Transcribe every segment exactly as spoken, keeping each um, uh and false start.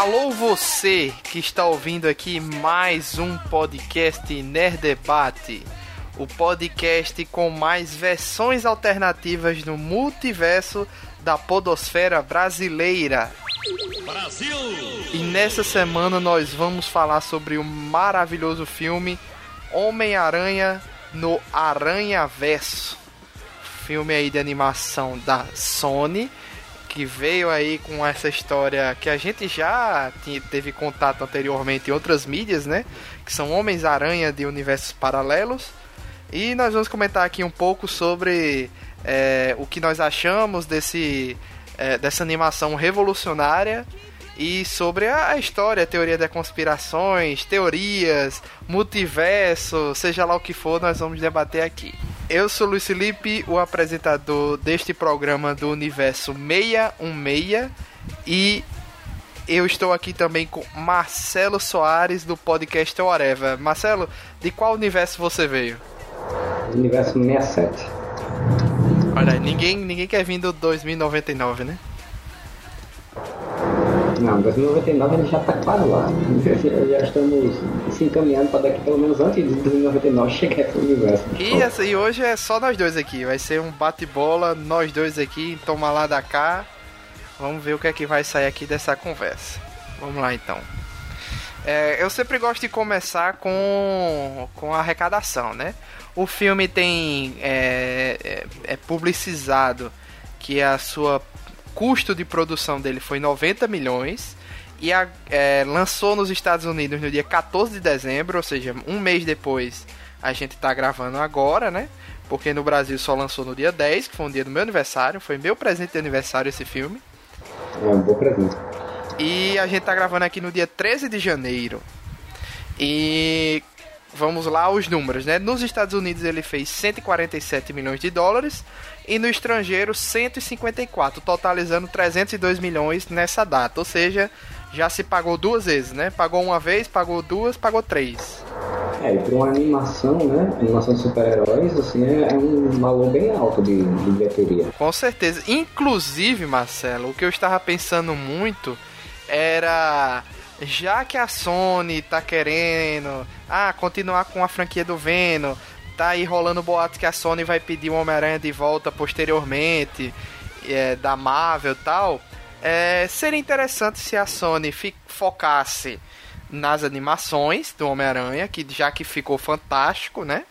Alô você que está ouvindo aqui mais um podcast Nerd Debate, o podcast com mais versões alternativas no multiverso da podosfera brasileira. Brasil! E nessa semana nós vamos falar sobre o maravilhoso filme Homem-Aranha no Aranhaverso, filme aí de animação da Sony, que veio aí com essa história que a gente já teve contato anteriormente em outras mídias, né? Que são Homens-Aranha de universos paralelos. E nós vamos comentar aqui um pouco sobre é, o que nós achamos desse, é, dessa animação revolucionária e sobre a história, a teoria das conspirações, teorias, multiverso, seja lá o que for, nós vamos debater aqui. Eu sou o Luiz Felipe, o apresentador deste programa do Universo seiscentos e dezesseis, e eu estou aqui também com Marcelo Soares, do podcast Oreva. Marcelo, de qual universo você veio? Do Universo sessenta e sete. Olha, ninguém, ninguém quer vir do dois mil e noventa e nove, né? Não, dois mil e noventa e nove ele já tá quase lá. Já estamos se encaminhando para daqui, pelo menos antes de dois mil e noventa e nove chegar esse universo. E, assim, e hoje é só nós dois aqui. Vai ser um bate-bola, nós dois aqui, toma lá da cá. Vamos ver o que é que vai sair aqui dessa conversa. Vamos lá, então. É, eu sempre gosto de começar com, com a arrecadação, né? O filme tem... É, é, é publicizado que a sua... O custo de produção dele foi noventa milhões e a, é, lançou nos Estados Unidos no dia quatorze de dezembro, ou seja, um mês depois. A gente tá gravando agora, né? Porque no Brasil só lançou no dia dez, que foi um dia do meu aniversário, foi meu presente de aniversário esse filme. É um bom presente. E a gente tá gravando aqui no dia treze de janeiro. E vamos lá os números, né? Nos Estados Unidos ele fez cento e quarenta e sete milhões de dólares e no estrangeiro cento e cinquenta e quatro, totalizando trezentos e dois milhões nessa data. Ou seja, já se pagou duas vezes, né? Pagou uma vez, pagou duas, pagou três. É, e para uma animação, né? Animação de super-heróis, assim, é um valor bem alto de, de bilheteria. Com certeza. Inclusive, Marcelo, o que eu estava pensando muito era... Já que a Sony tá querendo ah, continuar com a franquia do Venom, tá aí rolando boatos que a Sony vai pedir o Homem-Aranha de volta posteriormente, é, da Marvel e tal, é, seria interessante se a Sony fi- focasse nas animações do Homem-Aranha, que já que ficou fantástico, né?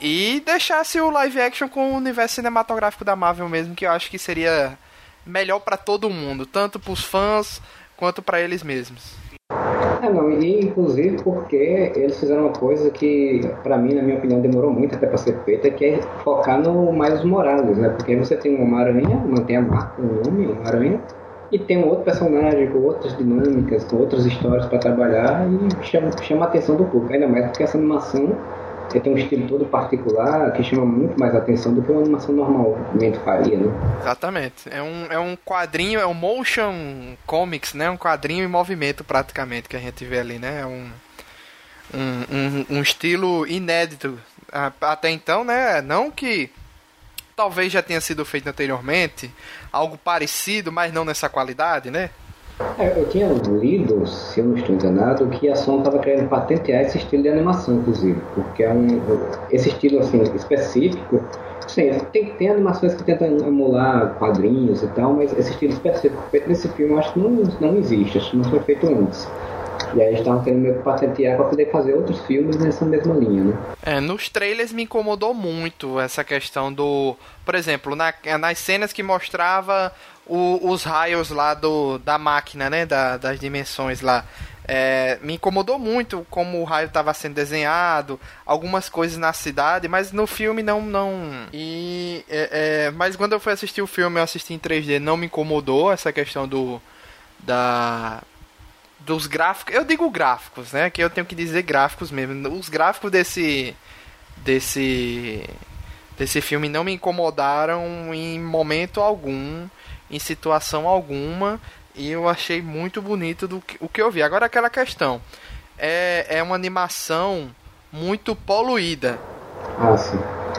E deixasse o live action com o universo cinematográfico da Marvel mesmo, que eu acho que seria melhor pra todo mundo, tanto pros fãs quanto para eles mesmos. É, não, e inclusive porque eles fizeram uma coisa que, para mim, na minha opinião, demorou muito até para ser feita, que é focar no Miles Morales, né? Porque você tem uma aranha, mantém a marca, um homem, uma aranha, e tem um outro personagem com outras dinâmicas, com outras histórias para trabalhar e chama, chama a atenção do público. Ainda mais porque essa animação tem um estilo todo particular que chama muito mais atenção do que uma animação normalmente faria, né? Exatamente. É um, é um quadrinho, é um motion comics, né? Um quadrinho em movimento praticamente que a gente vê ali, né? É um, um, um, um estilo inédito até então, né? Não que talvez já tenha sido feito anteriormente, algo parecido, mas não nessa qualidade, né? Eu tinha lido, se eu não estou enganado, que a Sony estava querendo patentear esse estilo de animação, inclusive, porque é um, esse estilo assim, específico, sim, tem, tem animações que tentam emular quadrinhos e tal, mas esse estilo específico feito nesse filme eu acho que não, não existe, acho que não foi feito antes. E aí eles estavam querendo meio que patentear para poder fazer outros filmes nessa mesma linha, né? É, nos trailers me incomodou muito essa questão do... Por exemplo, na, nas cenas que mostrava o, os raios lá do, da máquina, né? Da, das dimensões lá. É, me incomodou muito como o raio estava sendo desenhado, algumas coisas na cidade, mas no filme não... não... E, é, é, mas quando eu fui assistir o filme, eu assisti em três D, não me incomodou essa questão do... da... dos gráficos, eu digo gráficos, né, que eu tenho que dizer gráficos mesmo, os gráficos desse desse desse filme não me incomodaram em momento algum, em situação alguma, e eu achei muito bonito do que, o que eu vi. Agora aquela questão, é, é uma animação muito poluída,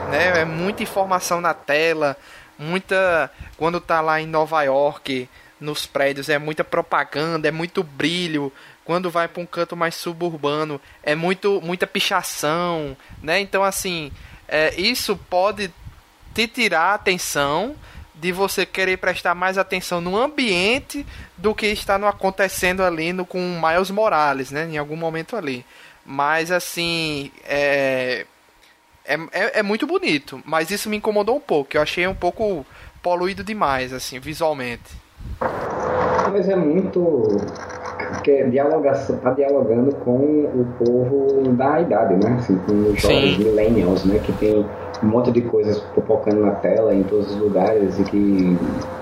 né, é muita informação na tela, muita, quando tá lá em Nova York... nos prédios, é muita propaganda, é muito brilho. Quando vai para um canto mais suburbano, é muito, muita pichação, né? Então, assim, é, isso pode te tirar a atenção de você querer prestar mais atenção no ambiente do que está no acontecendo ali no, com o Miles Morales, né? Em algum momento ali. Mas, assim, é, é, é, é muito bonito. Mas isso me incomodou um pouco. Eu achei um pouco poluído demais, assim, visualmente. Mas é muito... Porque dialoga, tá dialogando com o povo da idade, né? Assim, com os jovens millennials, né? Que tem um monte de coisas pipocando na tela em todos os lugares e que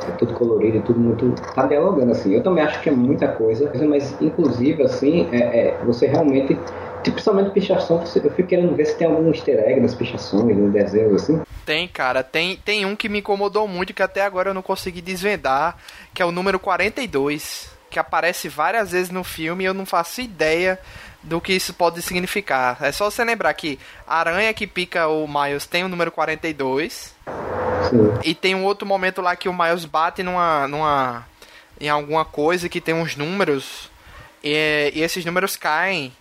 é tudo colorido e tudo muito... Tá dialogando, assim. Eu também acho que é muita coisa, mas inclusive, assim, é, é, você realmente... Principalmente pichação, eu fico querendo ver se tem algum easter egg nas pichações, nos desenhos, assim. Tem, cara. Tem, tem um que me incomodou muito, que até agora eu não consegui desvendar, que é o número quarenta e dois, que aparece várias vezes no filme e eu não faço ideia do que isso pode significar. É só você lembrar que a aranha que pica o Miles tem o número quarenta e dois. Sim. E tem um outro momento lá que o Miles bate numa, numa, em alguma coisa que tem uns números e, e esses números caem.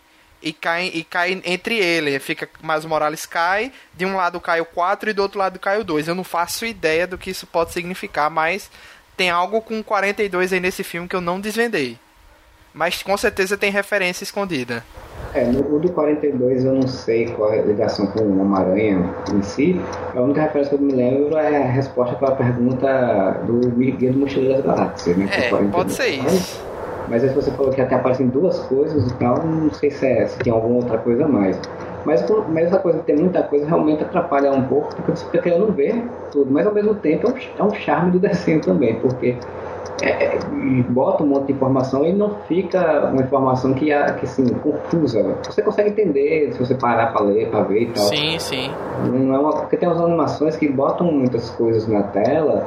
E cai, e cai entre ele. Fica, Miles Morales cai. De um lado cai o quatro e do outro lado cai o dois. Eu não faço ideia do que isso pode significar, mas tem algo com quarenta e dois aí nesse filme que eu não desvendei. Mas com certeza tem referência escondida. É, o do quarenta e dois eu não sei qual é a ligação com o Homem-Aranha em si. A única referência que eu me lembro é a resposta para a pergunta do Guia do Mochileiro das Galáxias, né? É, pode ser isso. Mas aí você falou que até aparecem duas coisas e tal, não sei se, é, se tem alguma outra coisa a mais. Mas, mas essa coisa de ter muita coisa realmente atrapalha um pouco, porque você fica querendo ver tudo. Mas ao mesmo tempo é um, é um charme do desenho também, porque é, é, bota um monte de informação e não fica uma informação que, que assim, confusa. Você consegue entender se você parar para ler, para ver e tal. Sim, sim. Não é uma, porque tem umas animações que botam muitas coisas na tela,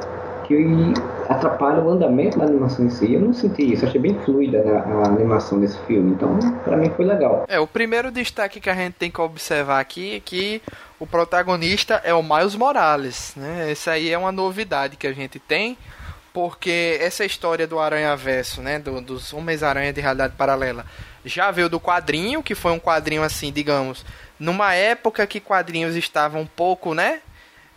e atrapalha o andamento da animação em si. Eu não senti isso, achei bem fluida a, a animação desse filme, então pra mim foi legal. É, o primeiro destaque que a gente tem que observar aqui é que o protagonista é o Miles Morales, né? Essa aí é uma novidade que a gente tem, porque essa história do Aranhaverso, né, do, dos Homens-Aranha de Realidade Paralela, já veio do quadrinho, que foi um quadrinho assim, digamos, numa época que quadrinhos estavam um pouco, né,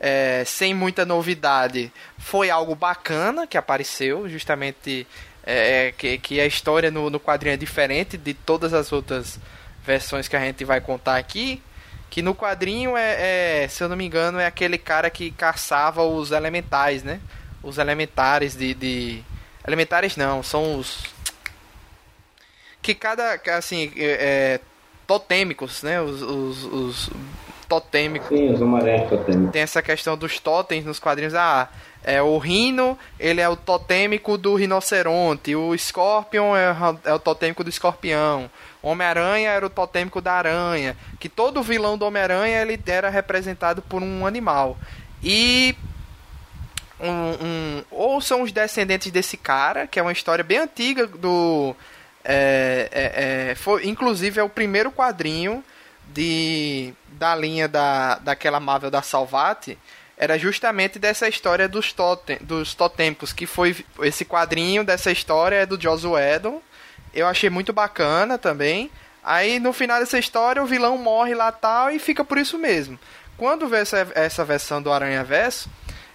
É, sem muita novidade, foi algo bacana que apareceu, justamente é, que, que a história no, no quadrinho é diferente de todas as outras versões que a gente vai contar aqui, que no quadrinho, é, é se eu não me engano, é aquele cara que caçava os elementais, né? Os elementares de... de... Elementares não, são os... Que cada... assim... É, é, totêmicos, né? Os... os, os... totêmico. Sim, os Homem-Aranha totêmico. Tem essa questão dos totens nos quadrinhos. Ah, é, o Rhino, ele é o totêmico do rinoceronte. O Scorpion é, é o totêmico do escorpião. O Homem-Aranha era o totêmico da aranha. Que todo vilão do Homem-Aranha, ele era representado por um animal. E... Um, um, ou são os descendentes desse cara, que é uma história bem antiga do... É, é, é, foi, inclusive, é o primeiro quadrinho... De, da linha da, daquela Marvel da Salvati, era justamente dessa história dos, totem, dos totempos, que foi esse quadrinho dessa história é do Joss Whedon. Eu achei muito bacana também. Aí no final dessa história o vilão morre lá tal e fica por isso mesmo. Quando vê essa, essa versão do Aranhaverso,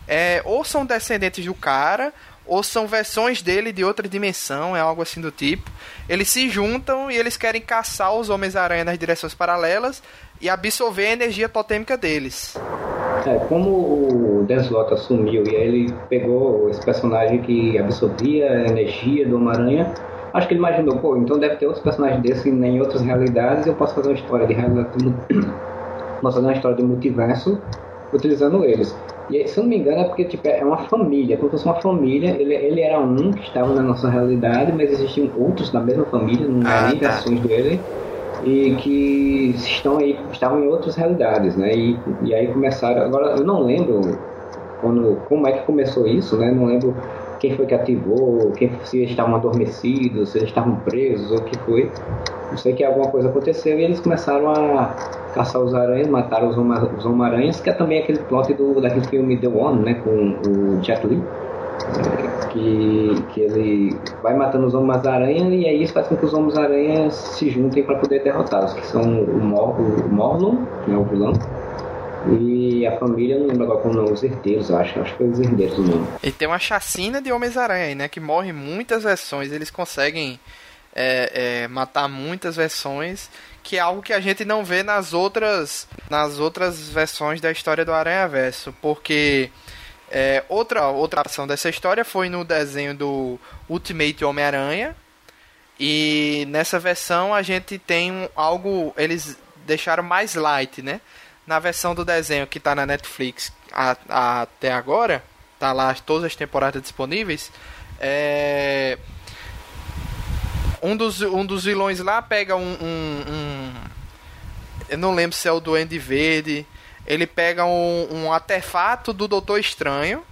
é, ou são descendentes do cara, ou são versões dele de outra dimensão, é algo assim do tipo. Eles se juntam e eles querem caçar os Homens-Aranha nas direções paralelas e absorver a energia totêmica deles. É, como o Deslota sumiu e aí ele pegou esse personagem que absorvia a energia do Homem-Aranha, acho que ele imaginou, pô, então deve ter outros personagens desses em outras realidades, eu posso fazer uma história de realidade, posso fazer uma história de multiverso utilizando eles. E se eu não me engano é porque tipo, é uma família, como se fosse uma família, ele, ele era um que estava na nossa realidade, mas existiam outros da mesma família, não eram nem versões dele, e que estão aí, estavam em outras realidades, né? E, e aí começaram, agora eu não lembro quando, como é que começou isso, né? Não lembro quem foi que ativou, quem, se eles estavam adormecidos, se eles estavam presos, ou o que foi. Não sei que alguma coisa aconteceu e eles começaram a caçar os aranhas, mataram os Homem-Aranhas, que é também aquele plot do, daquele filme The One, né, com o Jet Li. Que, que ele vai matando os Homens-Aranha, e aí isso faz com que os Homens-Aranha se juntem para poder derrotá-los, que são o, Mor- o Morlon, que é o vilão, e a família, não lembro agora como não, os herdeiros, acho, acho que é os herdeiros do nome. E tem uma chacina de Homens-Aranha aí, né, que morre muitas versões, eles conseguem é, é, matar muitas versões, que é algo que a gente não vê nas outras, nas outras versões da história do Aranhaverso, porque... É, outra, outra ação dessa história foi no desenho do Ultimate Homem-Aranha. E nessa versão a gente tem um, algo... Eles deixaram mais light, né? Na versão do desenho que tá na Netflix a, a, até agora, tá lá todas as temporadas disponíveis. É, um, dos, um dos vilões lá pega um, um, um... Eu não lembro se é o Duende Verde... Ele pega um, um artefato do Doutor Estranho,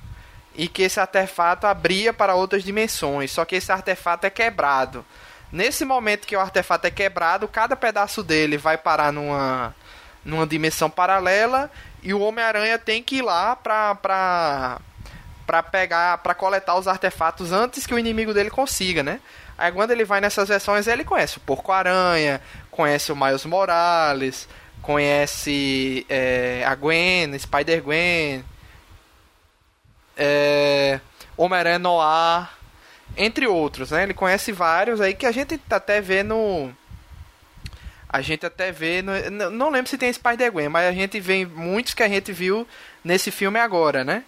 e que esse artefato abria para outras dimensões, só que esse artefato é quebrado. Nesse momento que o artefato é quebrado, cada pedaço dele vai parar numa, numa dimensão paralela, e o Homem-Aranha tem que ir lá para pra, pra pegar, para coletar os artefatos antes que o inimigo dele consiga, né? Aí quando ele vai nessas versões, ele conhece o Porco-Aranha, conhece o Miles Morales... Conhece é, a Gwen, Spider-Gwen, é, Homem-Aranha Noir, entre outros, né? Ele conhece vários aí que a gente até vê no... A gente até vê... No, não lembro se tem Spider-Gwen, mas a gente vê muitos que a gente viu nesse filme agora, né?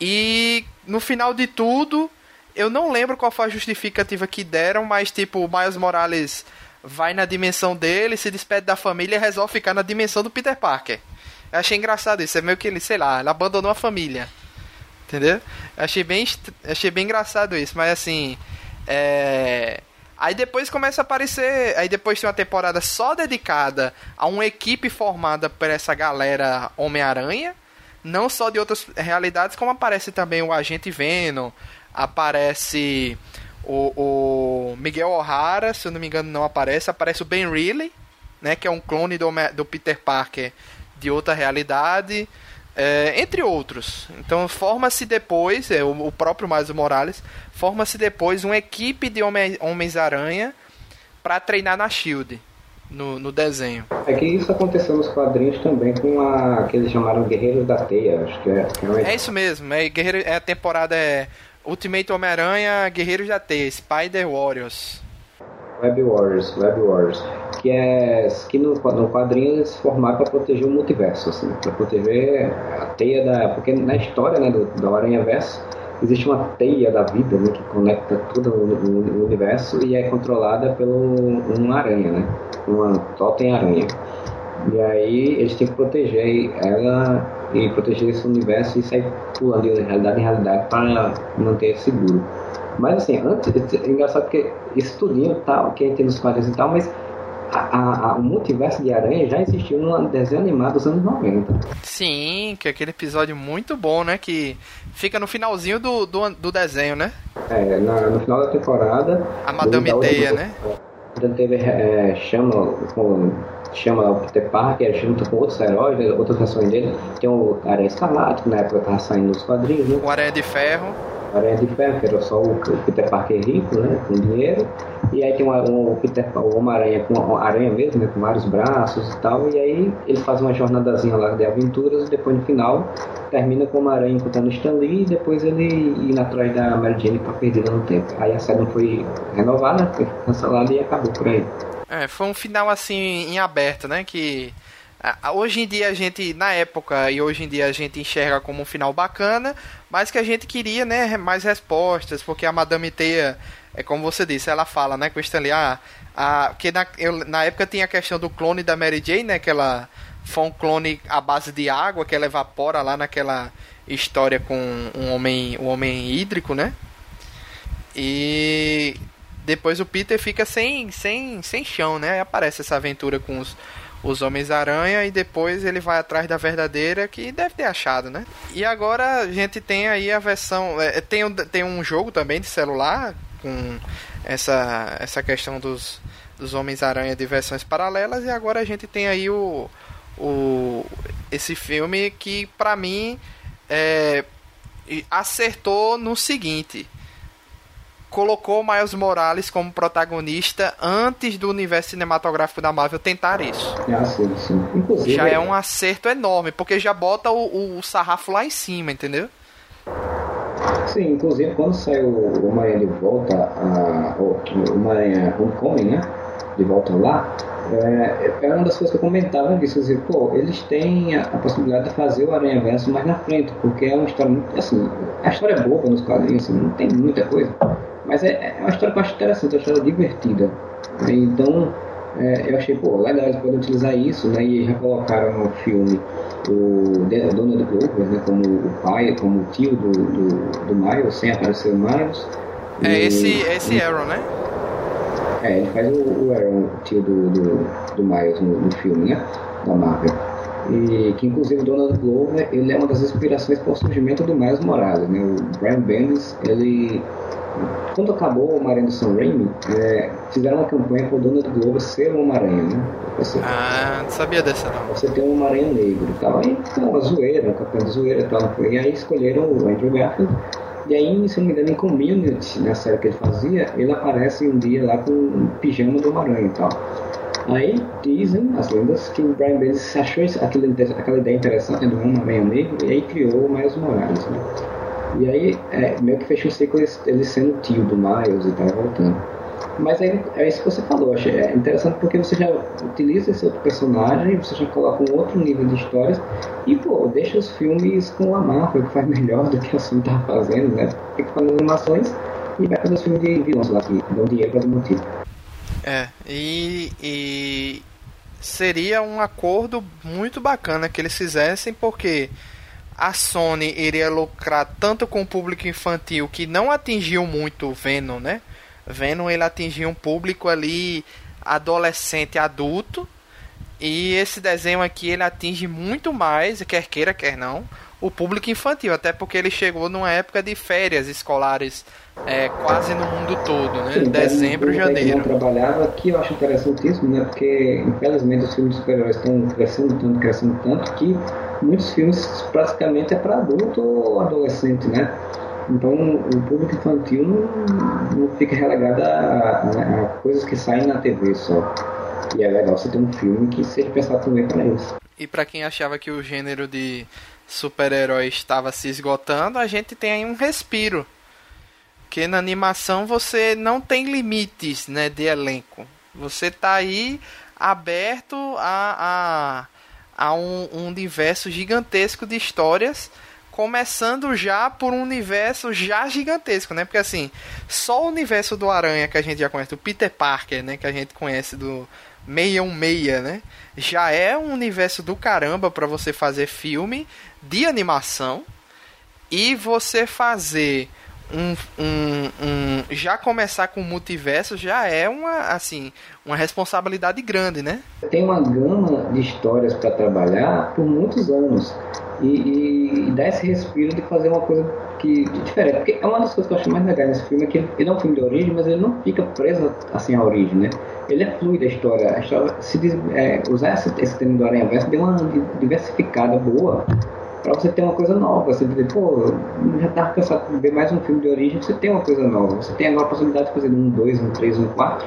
E no final de tudo, eu não lembro qual foi a justificativa que deram, mas tipo, o Miles Morales... vai na dimensão dele, se despede da família e resolve ficar na dimensão do Peter Parker. Eu achei engraçado isso, é meio que ele, sei lá, ele abandonou a família. Entendeu? Eu achei bem, achei bem engraçado isso, mas assim... É... Aí depois começa a aparecer... Aí depois tem uma temporada só dedicada a uma equipe formada por essa galera Homem-Aranha, não só de outras realidades, como aparece também o Agente Venom, aparece... O, o Miguel O'Hara, se eu não me engano, não aparece. Aparece o Ben Reilly, né, que é um clone do, do Peter Parker de outra realidade, é, entre outros. Então forma-se depois, é, o, o próprio Miles Morales, forma-se depois uma equipe de homens, Homens-Aranha para treinar na SHIELD, no, no desenho. É que isso aconteceu nos quadrinhos também com a que eles chamaram Guerreiros da Teia. Acho que é, que é, uma... é isso mesmo, é, guerreiro, é, a temporada é... Ultimate Homem-Aranha, Guerreiros da Teia, Spider Warriors. Web Warriors, Web Warriors. Que é que no, no quadrinho eles se formaram para proteger o multiverso, assim, para proteger a teia da... Porque na história, né, do, do Aranhaverso, existe uma teia da vida, né, que conecta todo o, o universo e é controlada pelo um aranha, né? Uma totem-aranha. E aí eles têm que proteger ela... e proteger esse universo e sair pulando de realidade em realidade para manter seguro. Mas assim, antes, é engraçado porque isso tudinho tal, que a gente tem nos quadrinhos e tal, mas a, a, a, o multiverso de aranha já existiu no desenho animado dos anos noventa. Sim, que é aquele episódio muito bom, né, que fica no finalzinho do, do, do desenho, né? É, na, no final da temporada... A Madame Teia, né? Teve, é, chama... Com, chama o Peter Parker junto com outros heróis, outras versões dele. Tem o Aranha Escarlate, que na época estava saindo nos quadrinhos, né? O Aranha de Ferro. O Aranha de Ferro, que era só o Peter Parker rico, né? Com dinheiro. E aí tem um, um Peter, o Homem-Aranha com uma aranha mesmo, né? Com vários braços e tal. E aí ele faz uma jornadazinha lá de aventuras e depois no final termina com o Aranha encontrando Stan Lee e depois ele ir atrás da Mary Jane para perdida no tempo. Aí a série não foi renovada, foi cancelada e acabou por aí. É, foi um final assim em aberto, né? Que a, hoje em dia a gente, na época e hoje em dia a gente enxerga como um final bacana, mas que a gente queria, né, mais respostas, porque a Madame Teia, é como você disse, ela fala, né, com o Stan Lee, ah, ah, porque na, eu, na época tinha a questão do clone da Mary Jane, né? Que ela foi um clone à base de água, que ela evapora lá naquela história com um homem, um homem hídrico, né? E... depois o Peter fica sem, sem, sem chão, né? Aí aparece essa aventura com os, os Homens-Aranha e depois ele vai atrás da verdadeira, que deve ter achado, né? E agora a gente tem aí a versão... É, tem, tem um jogo também de celular com essa, essa questão dos, dos Homens-Aranha de versões paralelas, e agora a gente tem aí o, o, esse filme que, pra mim, é... e acertou no seguinte: colocou Miles Morales como protagonista antes do universo cinematográfico da Marvel tentar isso. Ah, sim, sim. Já é um acerto enorme, porque já bota o, o sarrafo lá em cima, entendeu? Sim, inclusive quando saiu o Homem-Aranha de volta, a, o Homem-Aranha Homecoming, né? De volta lá, é, era uma das coisas que eu comentava disso, assim, pô, eles têm a, a possibilidade de fazer o Aranhaverso mais na frente, porque é uma história muito, assim, a história é boa nos quadrinhos, assim, não tem muita coisa, mas é, é uma história que eu acho interessante, é uma história divertida, né? Então, é, eu achei, pô, legal, eles podem utilizar isso, né, e já colocaram no filme o Donald Glover, né, como o pai, como o tio do, do, do Miles, sem aparecer o Miles. É, e, esse, esse Aaron, né? É, ele faz o, o Aaron, o tio do, do, do Miles no, no filme, né, da Marvel. E que inclusive o Donald Glover, ele é uma das inspirações para o surgimento do Miles Morales, né? O Brian Bendis, ele... Quando acabou o Homem-Aranha do Sam Raimi, é, fizeram uma campanha para o Donald Glover ser um Homem-Aranha, né? Você, ah, não sabia dessa não. Você tem um Homem-Aranha negro e tal. Aí foi uma zoeira, uma campanha de zoeira e tal. E aí escolheram o Andrew Garfield. E aí, se não me engano, em Community, na série que ele fazia, ele aparece um dia lá com um pijama do Homem-Aranha e tal. Aí dizem as lendas que o Brian Bendis achou aquilo, aquela ideia interessante do Homem-Aranha negro e aí criou o Miles Morales, né? E aí, é, meio que fecha o ciclo ele sendo tio do Miles e tal, voltando. Mas aí, é isso que você falou, achei. É interessante porque você já utiliza esse outro personagem, você já coloca um outro nível de histórias e, pô, deixa os filmes com a Marvel, que faz melhor do que a Sony tá fazendo, né? Fica fazendo animações e vai fazer os filmes de vilões lá, que dão dinheiro pra motivo. É, e, e seria um acordo muito bacana que eles fizessem, porque... a Sony iria lucrar tanto com o público infantil, que não atingiu muito o Venom, né? Venom, ele atingiu um público ali adolescente, adulto. E esse desenho aqui, ele atinge muito mais, quer queira, quer não, o público infantil. Até porque ele chegou numa época de férias escolares, é, quase no mundo todo, né? Sim, dezembro, janeiro. Eu trabalhava aqui, eu acho interessantíssimo, né? Porque, infelizmente, os filmes superiores estão crescendo tanto, crescendo tanto, que... muitos filmes praticamente é para adulto ou adolescente, né? Então o público infantil não, não fica relegado a, a, a coisas que saem na T V só. E é legal você ter um filme que seja pensado também para isso. E para quem achava que o gênero de super-herói estava se esgotando, a gente tem aí um respiro. Porque na animação você não tem limites, né, de elenco. Você tá aí aberto a... a... há um, um universo gigantesco de histórias, começando já por um universo já gigantesco, né? Porque assim, só o universo do Aranha que a gente já conhece, do Peter Parker, né? Que a gente conhece do seis um seis, né? Já é um universo do caramba para você fazer filme de animação e você fazer um, um, um... já começar com o multiverso já é uma, assim... uma responsabilidade grande, né? Tem uma gama de histórias para trabalhar por muitos anos e, e, e dá esse respiro de fazer uma coisa que, de diferente, porque é uma das coisas que eu acho mais legal nesse filme, é que ele é um filme de origem, mas ele não fica preso assim à origem, né? Ele é fluido, a história, a história se diz, é, usar esse, esse tema do Aranhaverso deu uma diversificada boa para você ter uma coisa nova, você dizer, pô, eu já tava cansado de ver mais um filme de origem, você tem uma coisa nova, você tem agora a possibilidade de fazer um, dois, um, três, um, quatro.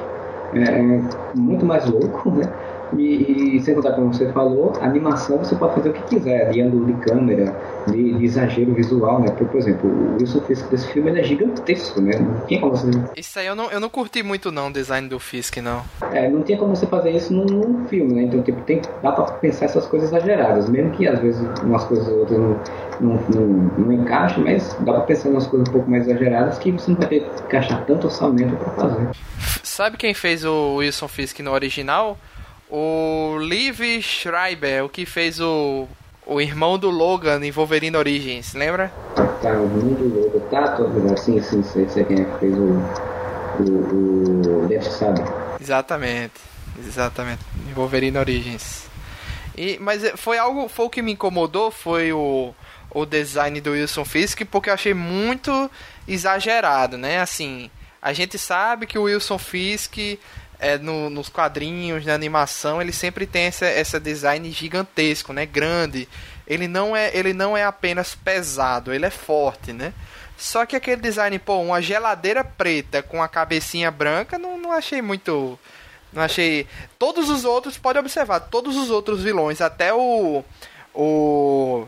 É muito mais louco, né? E, e sem contar, como você falou, a animação você pode fazer o que quiser, de ângulo de câmera, de, de exagero visual, né? Porque, por exemplo, o Wilson Fisk desse filme, ele é gigantesco, né? Não tinha como você... Isso aí eu não, eu não curti muito não, o design do Fisk, não. É, não tinha como você fazer isso num, num filme, né? Então, tipo, tem, dá pra pensar essas coisas exageradas, mesmo que às vezes umas coisas ou outras não, não, não, não encaixam, mas dá pra pensar em umas coisas um pouco mais exageradas que você não vai ter que encaixar tanto orçamento pra fazer. Sabe quem fez o Wilson Fisk no original? O Liv Schreiber, o que fez o, o irmão do Logan em Wolverine Origins, lembra? Tá, o irmão do Logan, tá, tô ligado, sim, sim, sei, sei quem é que fez o, o, o Death Saga. Exatamente, exatamente, em Wolverine Origins. E, mas foi algo, foi o que me incomodou, foi o, o design do Wilson Fisk, porque eu achei muito exagerado, né, assim, a gente sabe que o Wilson Fisk... É, no, nos quadrinhos, na animação, ele sempre tem esse, esse design gigantesco, né? Grande. ele não é, ele não é apenas pesado, ele é forte, né? Só que aquele design, pô, uma geladeira preta com a cabecinha branca, não, não achei muito... Não achei... Todos os outros, pode observar, todos os outros vilões, até o... O...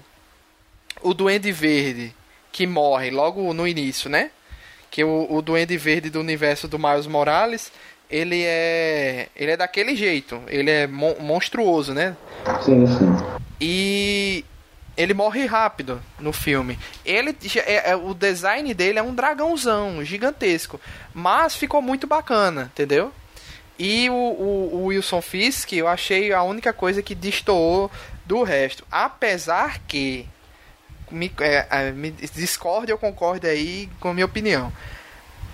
O Duende Verde, que morre logo no início, né? Que o, o Duende Verde do universo do Miles Morales, ele é... Ele é daquele jeito, ele é mon- monstruoso, né? Sim, sim. E... Ele morre rápido no filme. Ele, é, é, o design dele é um dragãozão gigantesco. Mas ficou muito bacana, entendeu? E o, o, o Wilson Fisk, eu achei a única coisa que destoou do resto. Apesar que... Me, é, me discorde ou concorde aí com a minha opinião.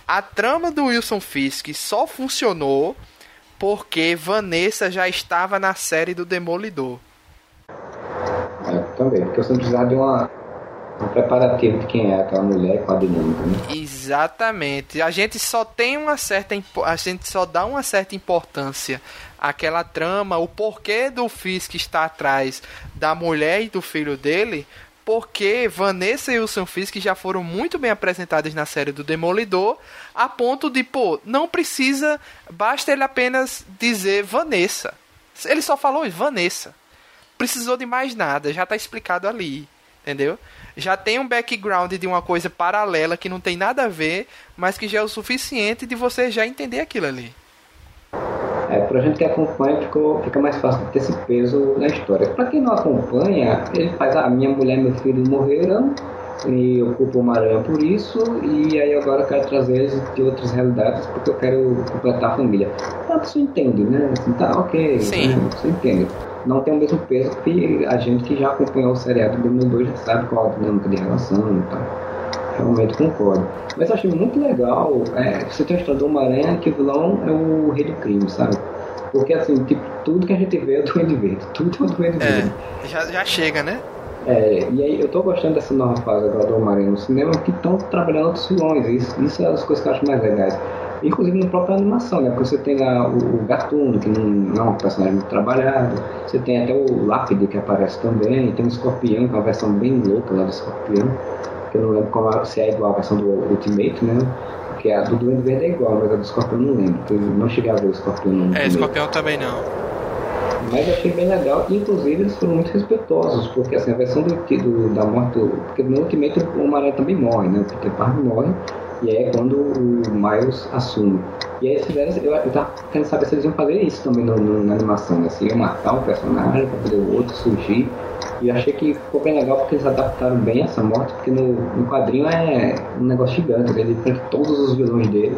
A trama do Wilson Fisk só funcionou porque Vanessa já estava na série do Demolidor. Também, porque você precisava de uma, um preparativo de quem é aquela mulher com a dinâmica, né? Exatamente. A gente só tem uma certa... A gente só dá uma certa importância àquela trama, o porquê do Fisk estar atrás da mulher e do filho dele, porque Vanessa e Wilson Fisk já foram muito bem apresentadas na série do Demolidor, a ponto de, pô, não precisa... Basta ele apenas dizer Vanessa. Ele só falou Vanessa. Precisou de mais nada, já tá explicado ali, entendeu? Já tem um background de uma coisa paralela que não tem nada a ver, mas que já é o suficiente de você já entender aquilo ali. É, pra gente que acompanha ficou, fica mais fácil ter esse peso na história. Pra quem não acompanha, ele faz, ah, minha mulher e meu filho morreram, e eu culpo uma aranha por isso, e aí agora eu quero trazer eles de outras realidades porque eu quero completar a família. Ah, você entende, né? Assim, tá, ok, sim. Você entende. Não tem o mesmo peso que a gente que já acompanhou o seriado do Demolidor já sabe qual a dinâmica de relação e tal. Realmente concordo. Mas eu achei muito legal, é, você tem a história do Homem-Aranha que o vilão é o rei do crime, sabe? Porque assim, tipo, tudo que a gente vê é do Duende Verde. Tudo é do Duende Verde. É, já, já chega, né? É, e aí eu tô gostando dessa nova fase agora do Homem-Aranha no cinema que estão trabalhando outros vilões. Isso, isso é uma das coisas que eu acho mais legais. Inclusive na própria animação, né? Porque você tem lá o, o Gatuno, que não, não é um personagem muito trabalhado. Você tem até o Lápide, que aparece também. Tem o Escorpião, que é uma versão bem louca lá do Escorpião. Que eu não lembro como, se é igual a versão do Ultimate, né? Porque a do Duende Verde é igual, mas a do Escorpião eu não lembro. Porque eu não cheguei a ver o Escorpião no Ultimate. É, Escorpião também não. Mas eu achei bem legal, inclusive eles foram muito respeitosos, porque assim, a versão do, do, da morte... Porque no Ultimate o Homem-Aranha também morre, né? O Peter Parker morre. E aí é quando o Miles assume. E aí eles fizeram, eu, eu tava querendo saber se eles iam fazer isso também no, no, na animação, né? Se iam matar um personagem pra poder o outro surgir. E eu achei que ficou bem legal porque eles adaptaram bem essa morte, porque no, no quadrinho é um negócio gigante, ele enfrenta todos os vilões dele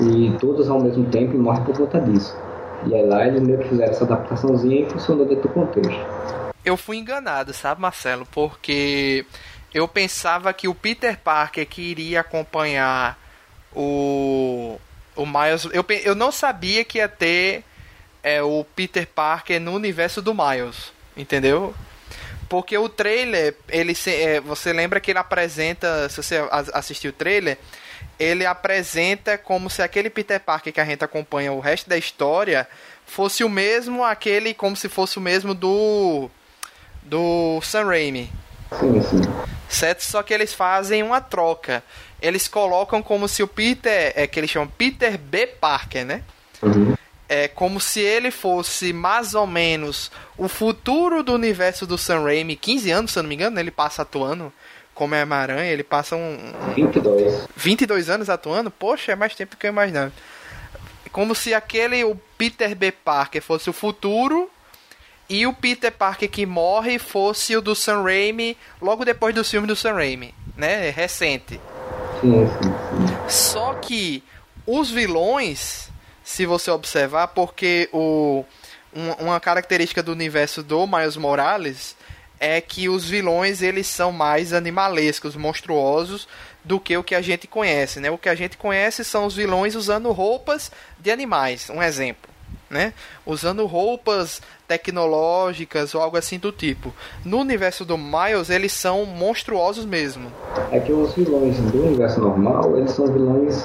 e todos ao mesmo tempo e morre por conta disso. E aí lá eles meio que fizeram essa adaptaçãozinha e funcionou dentro do contexto. Eu fui enganado, sabe, Marcelo? Porque... Eu pensava que o Peter Parker que iria acompanhar o, o Miles... Eu, eu não sabia que ia ter é, o Peter Parker no universo do Miles, entendeu? Porque o trailer, ele, é, você lembra que ele apresenta... Se você assistiu o trailer, ele apresenta como se aquele Peter Parker que a gente acompanha o resto da história fosse o mesmo, aquele como se fosse o mesmo do, do Sam Raimi. Sim, sim. Certo? Só que eles fazem uma troca. Eles colocam como se o Peter... É que eles chamam Peter B. Parker, né? Uhum. É como se ele fosse mais ou menos o futuro do universo do Sam Raimi. quinze anos, se eu não me engano, ele passa atuando como é Homem-Aranha. Ele passa um... vinte e dois. vinte e dois anos atuando? Poxa, é mais tempo que eu imaginava. Como se aquele... O Peter B. Parker fosse o futuro... E o Peter Parker que morre fosse o do Sam Raimi, logo depois do filme do Sam Raimi, né? Recente. Sim, sim, sim. Só que os vilões, se você observar, porque o, um, uma característica do universo do Miles Morales é que os vilões eles são mais animalescos, monstruosos, do que o que a gente conhece, né? O que a gente conhece são os vilões usando roupas de animais, um exemplo. Né? Usando roupas tecnológicas ou algo assim do tipo. No universo do Miles eles são monstruosos mesmo. É que os vilões do universo normal eles são vilões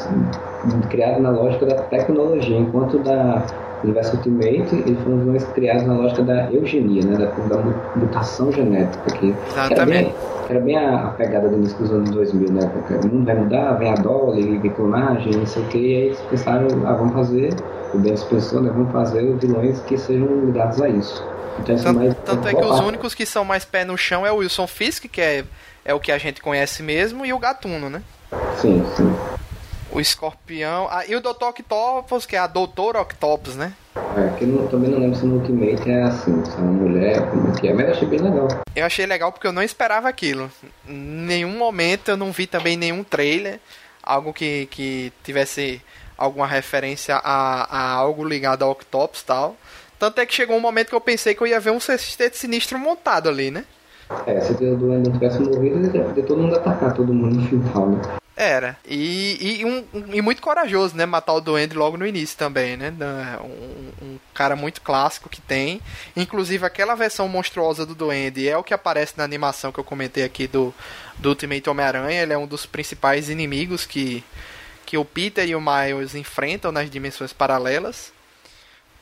criados na lógica da tecnologia, enquanto da, universo Ultimate, eles foram os vilões criados na lógica da eugenia, né? Da, da mutação genética. Que era bem, era bem a, a pegada do início dos anos dois mil, né? Porque o mundo vai mudar, vem a Dolly, vem clonagem, não sei o que, e aí eles pensaram, ah, vamos fazer, o Deus pensou, né? Vamos fazer os vilões que sejam ligados a isso. Então, tanto, mais, tanto é que os únicos que são mais pé no chão é o Wilson Fisk, que é, é o que a gente conhece mesmo, e o Gatuno, né? Sim, sim. O Escorpião... Ah, e o doutor Octopus, que é a doutora Octopus, né? É, que eu também não lembro se no Ultimate é assim, se é uma mulher, como que é, mas eu achei bem legal. Eu achei legal porque eu não esperava aquilo. Em nenhum momento eu não vi também nenhum trailer, algo que, que tivesse alguma referência a, a algo ligado ao Octopus e tal. Tanto é que chegou um momento que eu pensei que eu ia ver um Sexteto Sinistro montado ali, né? É, se o Duende não tivesse morrido, ele ia poder todo mundo atacar, todo mundo no final, né? Era. E, e, um, um, e muito corajoso, né? Matar o Duende logo no início também, né? Um, um cara muito clássico que tem. Inclusive, aquela versão monstruosa do Duende é o que aparece na animação que eu comentei aqui do, do Ultimate Homem-Aranha. Ele é um dos principais inimigos que, que o Peter e o Miles enfrentam nas dimensões paralelas.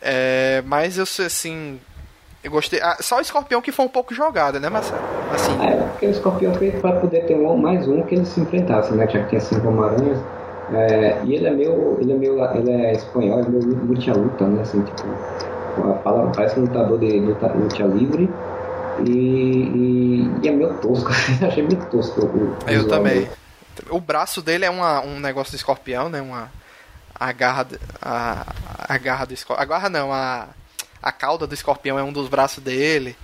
É, mas eu sei assim... Eu gostei. Ah, só o Escorpião que foi um pouco jogado, né, mas assim... É, porque o Escorpião foi pra poder ter um, mais um que eles se enfrentassem, né, já que tinha cinco Homem-Aranhas. É, e ele é meio... Ele é, meio, ele é espanhol, ele é meio luta-luta, né, assim, tipo... Fala, parece um lutador de luta, luta livre. E, e, e é meio tosco, assim, achei meio tosco. O, eu também. O braço dele é uma, um negócio do Escorpião, né, uma... A garra... A, a garra do Escorpião... A garra não, a... A cauda do Escorpião é um dos braços dele.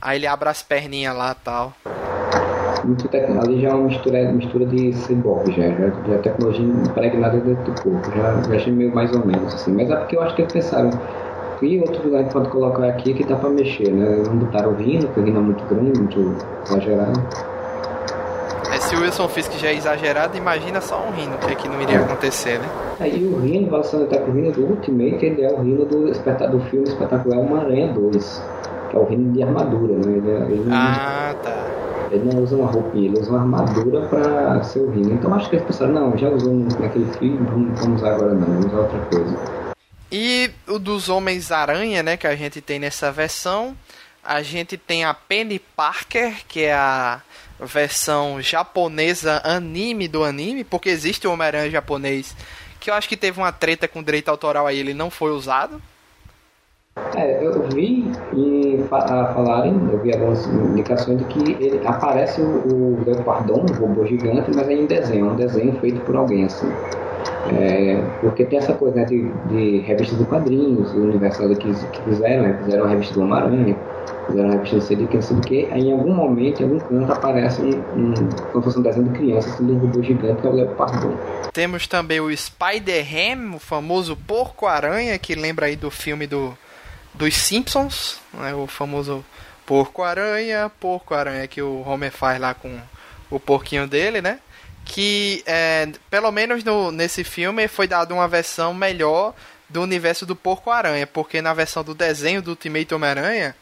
Aí ele abre as perninhas lá e tal. Muito tecno... Ali já é uma mistura, mistura de cyborg, já, já, já tecnologia impregnada dentro do corpo. Já, já achei meio mais ou menos assim. Mas é porque eu acho que eles pensaram, que outro vilão que pode colocar aqui que dá pra mexer, né? Não botaram o Rino, porque o Rino é muito grande, muito exagerado. É, se o Wilson Fisk já é exagerado, imagina só um Rino, que aqui não iria acontecer, né? Aí o Rino, falando até com o Rino do Ultimate, ele é o Rino do, do filme espetacular Homem-Aranha dois, que é o Rino de armadura, né? Ele, ele ah, não, tá. Ele não usa uma roupinha, ele usa uma armadura pra ser o Rino. Então acho que eles pensaram, não, já usou naquele filme, não vamos usar agora não, vamos usar outra coisa. E o dos Homens-Aranha, né, que a gente tem nessa versão, a gente tem a Penny Parker, que é a... versão japonesa anime do anime, porque existe o Homem-Aranha japonês, que eu acho que teve uma treta com direito autoral aí, ele não foi usado. É, eu vi em fa- falarem, eu vi algumas indicações de que ele, aparece o Leopardon, o robô gigante, mas é em desenho, é um desenho feito por alguém assim. É, porque tem essa coisa, né, de, de revistas de quadrinhos, o universo que, que fizeram, né, fizeram a revista do Homem-Aranha, fizeram a revista do C D, que não sei do que, aí em algum momento, em algum canto, aparece um, um, como fosse um desenho de criança, assim, de um robô gigante, que é o Leopardon. Temos também o Spider-Ham, o famoso Porco-Aranha, que lembra aí do filme do, dos Simpsons, né, o famoso Porco-Aranha, Porco-Aranha que o Homer faz lá com o porquinho dele, né? Que, é, pelo menos no, nesse filme, foi dada uma versão melhor do universo do Porco-Aranha, porque na versão do desenho do Ultimate Homem-Aranha,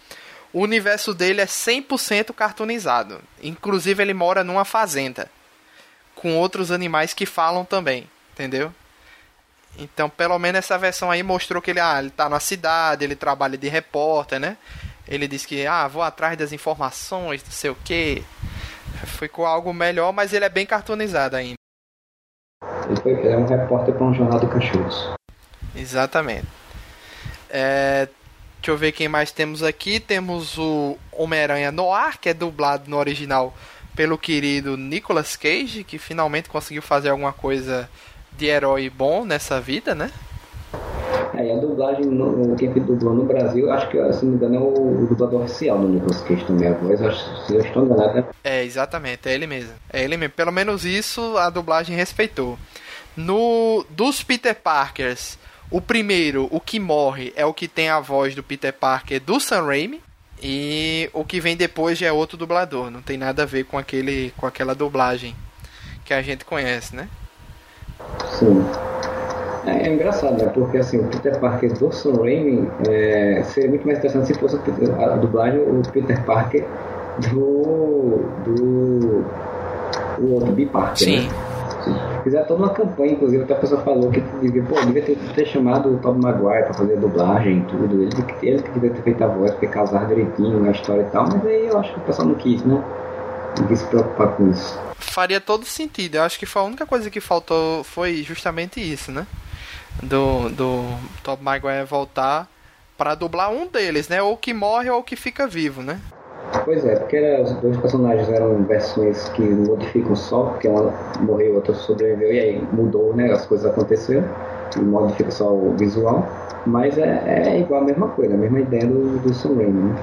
o universo dele é cem por cento cartoonizado. Inclusive, ele mora numa fazenda, com outros animais que falam também, entendeu? Então, pelo menos essa versão aí mostrou que ele, ah, ele tá na cidade, ele trabalha de repórter, né? Ele diz que, ah, vou atrás das informações, não sei o quê... Ficou algo melhor, mas ele é bem cartoonizado ainda. Ele, foi, ele é um repórter para um jornal de cachorros. Exatamente. É, deixa eu ver quem mais temos aqui. Temos o Homem-Aranha Noir, que é dublado no original pelo querido Nicolas Cage, que finalmente conseguiu fazer alguma coisa de herói bom nessa vida, né? É, e a dublagem, no, quem dublou no Brasil, acho que, se não me engano, é o, o dublador oficial do Nicolas Cage também. A voz, acho, se eu estou enganado, né? É, exatamente, é ele mesmo. É ele mesmo. Pelo menos isso a dublagem respeitou. No, dos Peter Parkers, o primeiro, o que morre, é o que tem a voz do Peter Parker do Sam Raimi. E o que vem depois já é outro dublador. Não tem nada a ver com, aquele, com aquela dublagem que a gente conhece, né? Sim. É, é engraçado, né? Porque assim, o Peter Parker do Sam Raimi é, seria muito mais interessante se fosse a, a dublagem o Peter Parker do do o outro B. Parker, sim, né? Fizeram toda uma campanha, inclusive, até a pessoa falou que pô, devia ter, ter chamado o Tobey Maguire pra fazer a dublagem e tudo. Ele, ele que devia ter feito a voz, porque causava direitinho a história e tal, mas aí eu acho que o pessoal não quis, né? Não quis se preocupar com isso. Faria todo sentido, eu acho que foi a única coisa que faltou foi justamente isso, né? Do, do Tobey Maguire voltar pra dublar um deles, né? Ou que morre ou que fica vivo, né? Pois é, porque era, os dois personagens eram versões que modificam só, porque uma morreu, outra sobreviveu, e aí mudou, né, as coisas aconteceram, e modifica só o visual, mas é, é igual a mesma coisa, a mesma ideia do, do Sam Raimi, né?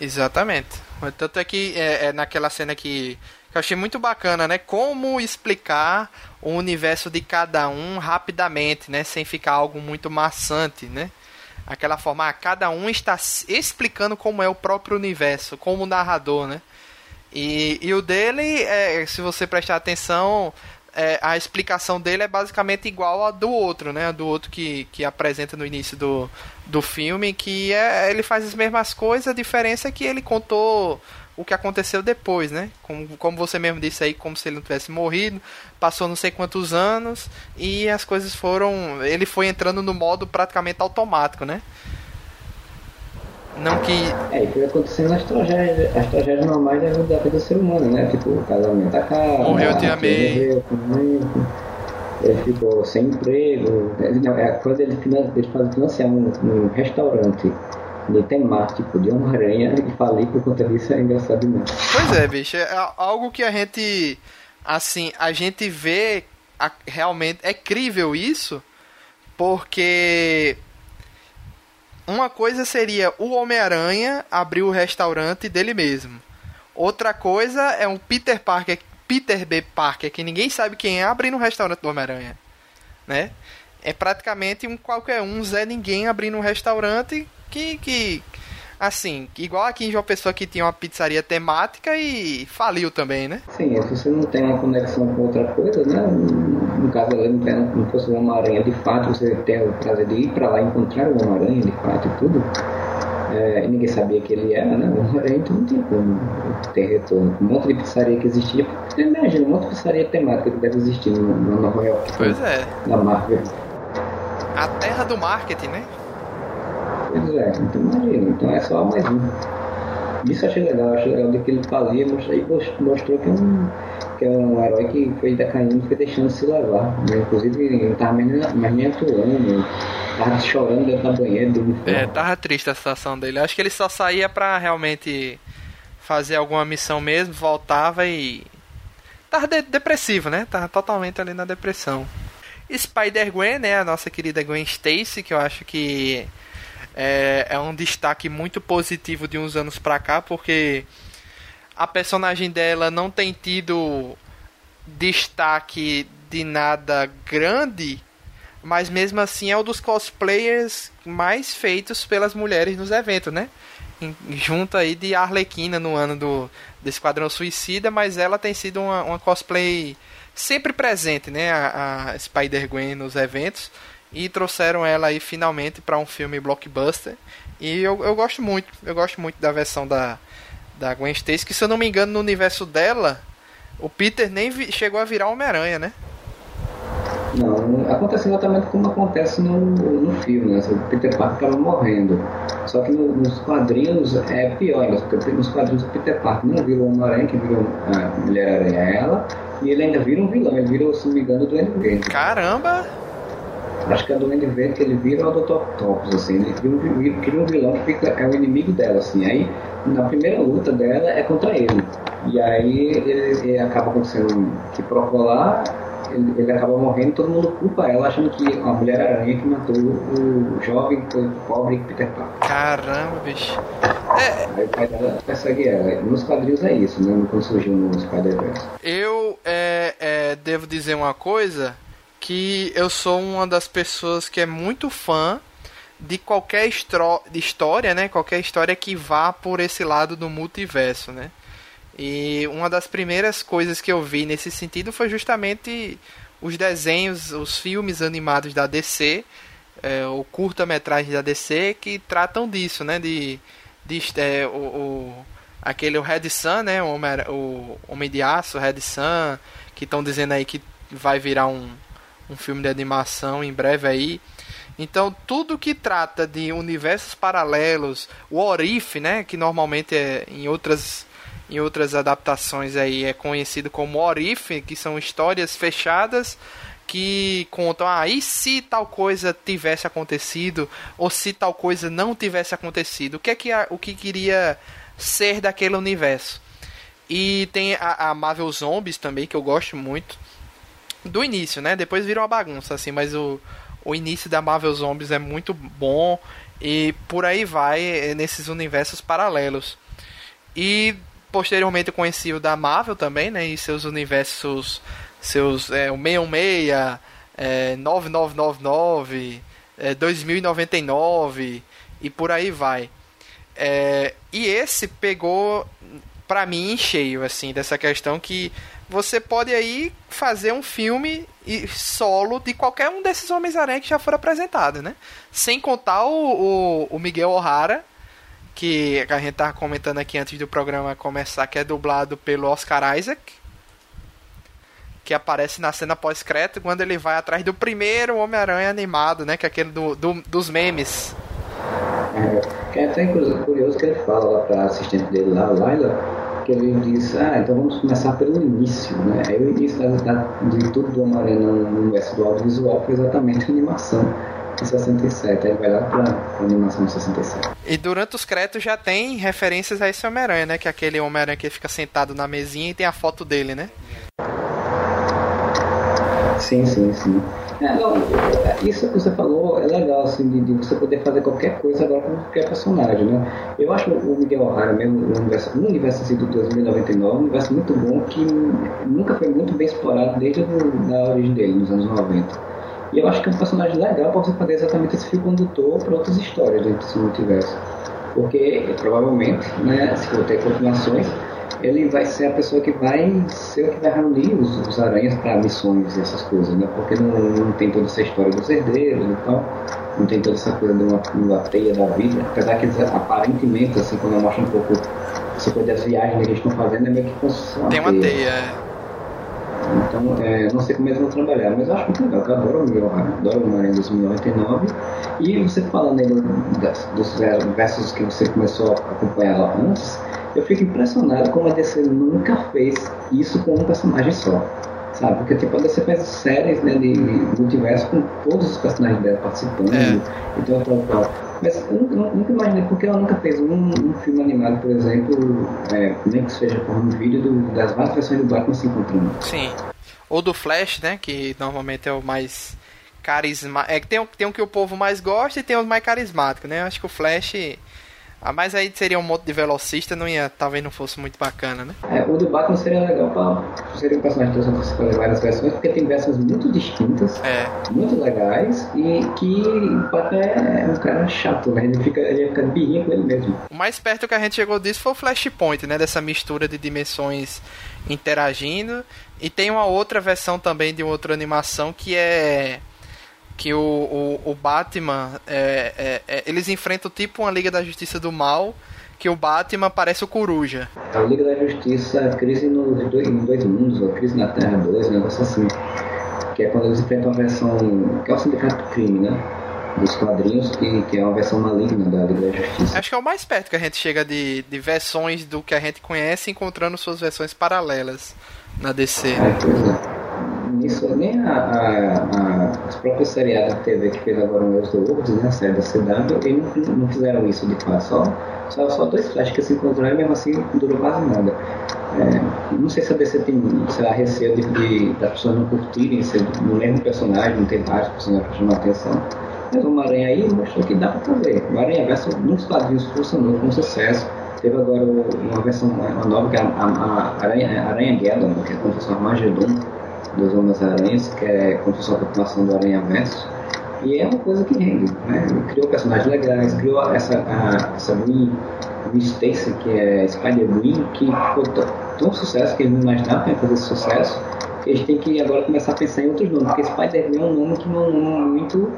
Exatamente, tanto é que é, é naquela cena que, que eu achei muito bacana, né, como explicar o universo de cada um rapidamente, né, sem ficar algo muito maçante, né? Aquela forma, ah, cada um está explicando como é o próprio universo, como narrador, né? E, e o dele, é, se você prestar atenção, é, a explicação dele é basicamente igual a do outro, né? A do outro que, que apresenta no início do, do filme, que é, ele faz as mesmas coisas, a diferença é que ele contou o que aconteceu depois, né? Como, como você mesmo disse aí, como se ele não tivesse morrido, passou não sei quantos anos e as coisas foram... Ele foi entrando no modo praticamente automático, né? Não que... É, e foi acontecendo as tragédias, as tragédias normais da vida do ser humano, né? Tipo, o casamento acaba... Morreu, eu te amei... Ele ficou sem emprego... É quando ele, ele faz financiar um, um restaurante... de temático de Homem-Aranha e falei por conta disso é engraçado mesmo. Pois é, bicho, é algo que a gente assim, a gente vê a, realmente, é crível isso, porque uma coisa seria o Homem-Aranha abrir o restaurante dele mesmo, outra coisa é um Peter Parker, Peter B. Parker, que ninguém sabe quem é, abrindo o restaurante do Homem-Aranha, né? É praticamente um qualquer um, Zé Ninguém, abrindo um restaurante que, que, assim, igual aqui em João Pessoa, que tinha uma pizzaria temática e faliu também, né? Sim, se você não tem uma conexão com outra coisa, né? No caso, não fosse o Homem-Aranha de fato, você tem o prazer de ir pra lá encontrar o Homem-Aranha de fato e tudo. É, ninguém sabia que ele era, né? O Homem-Aranha, então não tinha como ter retorno. Um monte de pizzaria que existia. Você imagina, um monte de pizzaria temática que deve existir no, no Nova York. Pois é. Na Marvel. A terra do marketing, né? Pois é, então imagina, então é só mais um. Isso eu achei legal, eu achei legal do que ele fazia, mostrei, mostrou que é, um, que é um herói que foi decaindo, foi deixando se lavar. Né? Inclusive, ele não tava mais nem atuando, tava chorando dentro da banheira. Dele. É, tava triste a situação dele. Acho que ele só saía pra realmente fazer alguma missão mesmo, voltava e... Tava de- depressivo, né? Tava totalmente ali na depressão. Spider-Gwen, né, a nossa querida Gwen Stacy, que eu acho que é, é um destaque muito positivo de uns anos pra cá, porque a personagem dela não tem tido destaque de nada grande, mas mesmo assim é um dos cosplayers mais feitos pelas mulheres nos eventos, né? Junto aí de Arlequina no ano do, do Esquadrão Suicida, mas ela tem sido uma, uma cosplay... sempre presente, né, a, a Spider-Gwen nos eventos, e trouxeram ela aí finalmente para um filme blockbuster, e eu, eu gosto muito, eu gosto muito da versão da, da Gwen Stacy, que se eu não me engano no universo dela, o Peter nem vi, chegou a virar Homem-Aranha, né? Não, acontece exatamente como acontece no, no filme, né? O Peter Parker estava morrendo. Só que no, nos quadrinhos é pior, né? Porque nos quadrinhos o Peter Parker não virou um aranha, que virou a Mulher-Aranha ela, e ele ainda vira um vilão, ele vira, se não me engano, o Duende Verde. Caramba! Acho que é o Duende Verde que ele vira o Doutor Octopus, assim, ele vira um, vira um vilão que fica, é o inimigo dela, assim, aí na primeira luta dela é contra ele. E aí ele, ele acaba acontecendo que procolar. Ele, ele acaba morrendo, todo mundo culpa ela, achando que a Mulher-Aranha que matou o jovem, o pobre Peter Parker. Caramba, bicho. É... Aí o pai dela persegue ela. Nos quadrinhos é isso, né? Quando surgiu no Spider-Verse. Eu é, é, devo dizer uma coisa, que eu sou uma das pessoas que é muito fã de qualquer estro... de história, né? Qualquer história que vá por esse lado do multiverso, né? E uma das primeiras coisas que eu vi nesse sentido foi justamente os desenhos, os filmes animados da D C, é, o curta-metragem da D C, que tratam disso, né? De, de é, o, o, aquele o Red Sun, né? O Homem, o Homem de Aço, o Red Sun, que estão dizendo aí que vai virar um, um filme de animação em breve aí. Então, tudo que trata de universos paralelos, o Orif, né, que normalmente é em outras, em outras adaptações aí é conhecido como Orif, que são histórias fechadas que contam, ah, e se tal coisa tivesse acontecido, ou se tal coisa não tivesse acontecido, o que é que, o que queria ser daquele universo. E tem a, a Marvel Zombies também, que eu gosto muito, do início, né, depois virou uma bagunça, assim, mas o... O início da Marvel Zombies é muito bom. E por aí vai, nesses universos paralelos. E posteriormente eu conheci o da Marvel também, né? E seus universos... Seus... É, o seiscentos e dezesseis... É, nove mil novecentos e noventa e nove... É, dois mil e noventa e nove... E por aí vai. É, e esse pegou... Pra mim, em cheio, assim, dessa questão que... Você pode aí fazer um filme solo de qualquer um desses Homens-Aranha que já foram apresentados, né? Sem contar o, o, o Miguel O'Hara, que a gente estava comentando aqui antes do programa começar, que é dublado pelo Oscar Isaac, que aparece na cena pós-crédito quando ele vai atrás do primeiro Homem-Aranha animado, né? Que é aquele do, do, dos memes. É até curioso que ele fala lá para a assistente dele, lá, Laila, que ele diz, ah, então vamos começar pelo início, né? É o início da, da, de tudo do Homem-Aranha no universo do audiovisual, que é exatamente a animação de sessenta e sete, aí vai lá pra animação de sessenta e sete. E durante os créditos já tem referências a esse Homem-Aranha, né? Que é aquele Homem-Aranha que fica sentado na mesinha e tem a foto dele, né? Sim, sim, sim. É, não, isso que você falou é legal, assim, de, de você poder fazer qualquer coisa agora com qualquer personagem, né? Eu acho o Miguel O'Hara mesmo, o universo, o universo assim, do dois mil e noventa e nove, um universo muito bom, que nunca foi muito bem explorado desde a origem dele, nos anos noventa. E eu acho que é um personagem legal para você fazer exatamente esse fio condutor para outras histórias dentro desse multiverso. Porque, provavelmente, né, se for ter continuações, ele vai ser a pessoa que vai ser o que vai reunir os, os aranhas para missões e essas coisas, né? Porque não, não tem toda essa história dos herdeiros e tal, não tem toda essa coisa de uma, uma teia da vida, apesar que aparentemente, assim, quando mostra um pouco essa coisa das viagens que eles estão fazendo, é meio que construção. Tem uma teia. teia. Então, é, não sei como eles vão trabalhar, mas eu acho muito legal, eu adoro o meu, adoro o Maranhão dois mil e noventa e nove. E você falando aí dos, dos versos que você começou a acompanhar lá antes, eu fico impressionado como a D C nunca fez isso com um personagem só, sabe? Porque tipo, a D C fez séries, né, de multiverso com todos os personagens dela participando, é. e tal, tal, tal. Mas eu nunca, nunca imaginei, porque ela nunca fez um, um filme animado, por exemplo, é, nem que seja por um vídeo do, das várias versões do Batman se encontrando. Sim. Ou do Flash, né, que normalmente é o mais carismático. É, tem, tem o que o povo mais gosta e tem os mais carismáticos, né? Eu acho que o Flash... Ah, mas aí seria um monte de velocista, não ia, talvez não fosse muito bacana, né? É, o do Batman seria legal pra... Seria um personagem que você fazer várias versões, porque tem versões muito distintas, é. muito legais, e que o Batman é um cara chato, né? Ele fica, ele fica birrinho com ele mesmo. O mais perto que a gente chegou disso foi o Flashpoint, né? Dessa mistura de dimensões interagindo. E tem uma outra versão também de outra animação que é... que o, o, o Batman é, é, é, eles enfrentam tipo uma Liga da Justiça do Mal, que o Batman parece o Coruja. A Liga da Justiça é a crise nos dois, nos dois mundos, ou a crise na Terra dois, um negócio assim, que é quando eles enfrentam a versão que é o Sindicato do Crime, né, dos quadrinhos, que, que é uma versão maligna da Liga da Justiça. Acho que é o mais perto que a gente chega de, de versões do que a gente conhece, encontrando suas versões paralelas na D C. É, pois é. Isso, nem a, a, a, as próprias seriadas de T V que fez agora o Meus Douglas, né, a série da C W, eles não, não fizeram isso de fato, só, só, só dois flash que se encontraram e mesmo assim não durou quase nada. É, não sei se a D C tem, sei lá, receio de, de, das pessoas não curtirem, ser no mesmo personagem, não tem vários personagens para chamar atenção. Mas o Aranha aí mostrou que dá para fazer. O Aranha Verso, muitos quadrinhos funcionou com sucesso. Teve agora uma versão uma nova, que é a, a, a Aranha, Aranha Geddon, que é como se fosse Armagedon dos Homens-Aranhas, que é como se fosse a continuação do Aranhaverso, e é uma coisa que rende, né? Criou personagens legais, criou essa, a, essa Gwen Stacy, que é Spider-Gwen, que ficou tão sucesso que eles não imaginavam que ia fazer esse sucesso, que eles têm que agora começar a pensar em outros nomes, porque Spider-Gwen é um nome que não, não é muito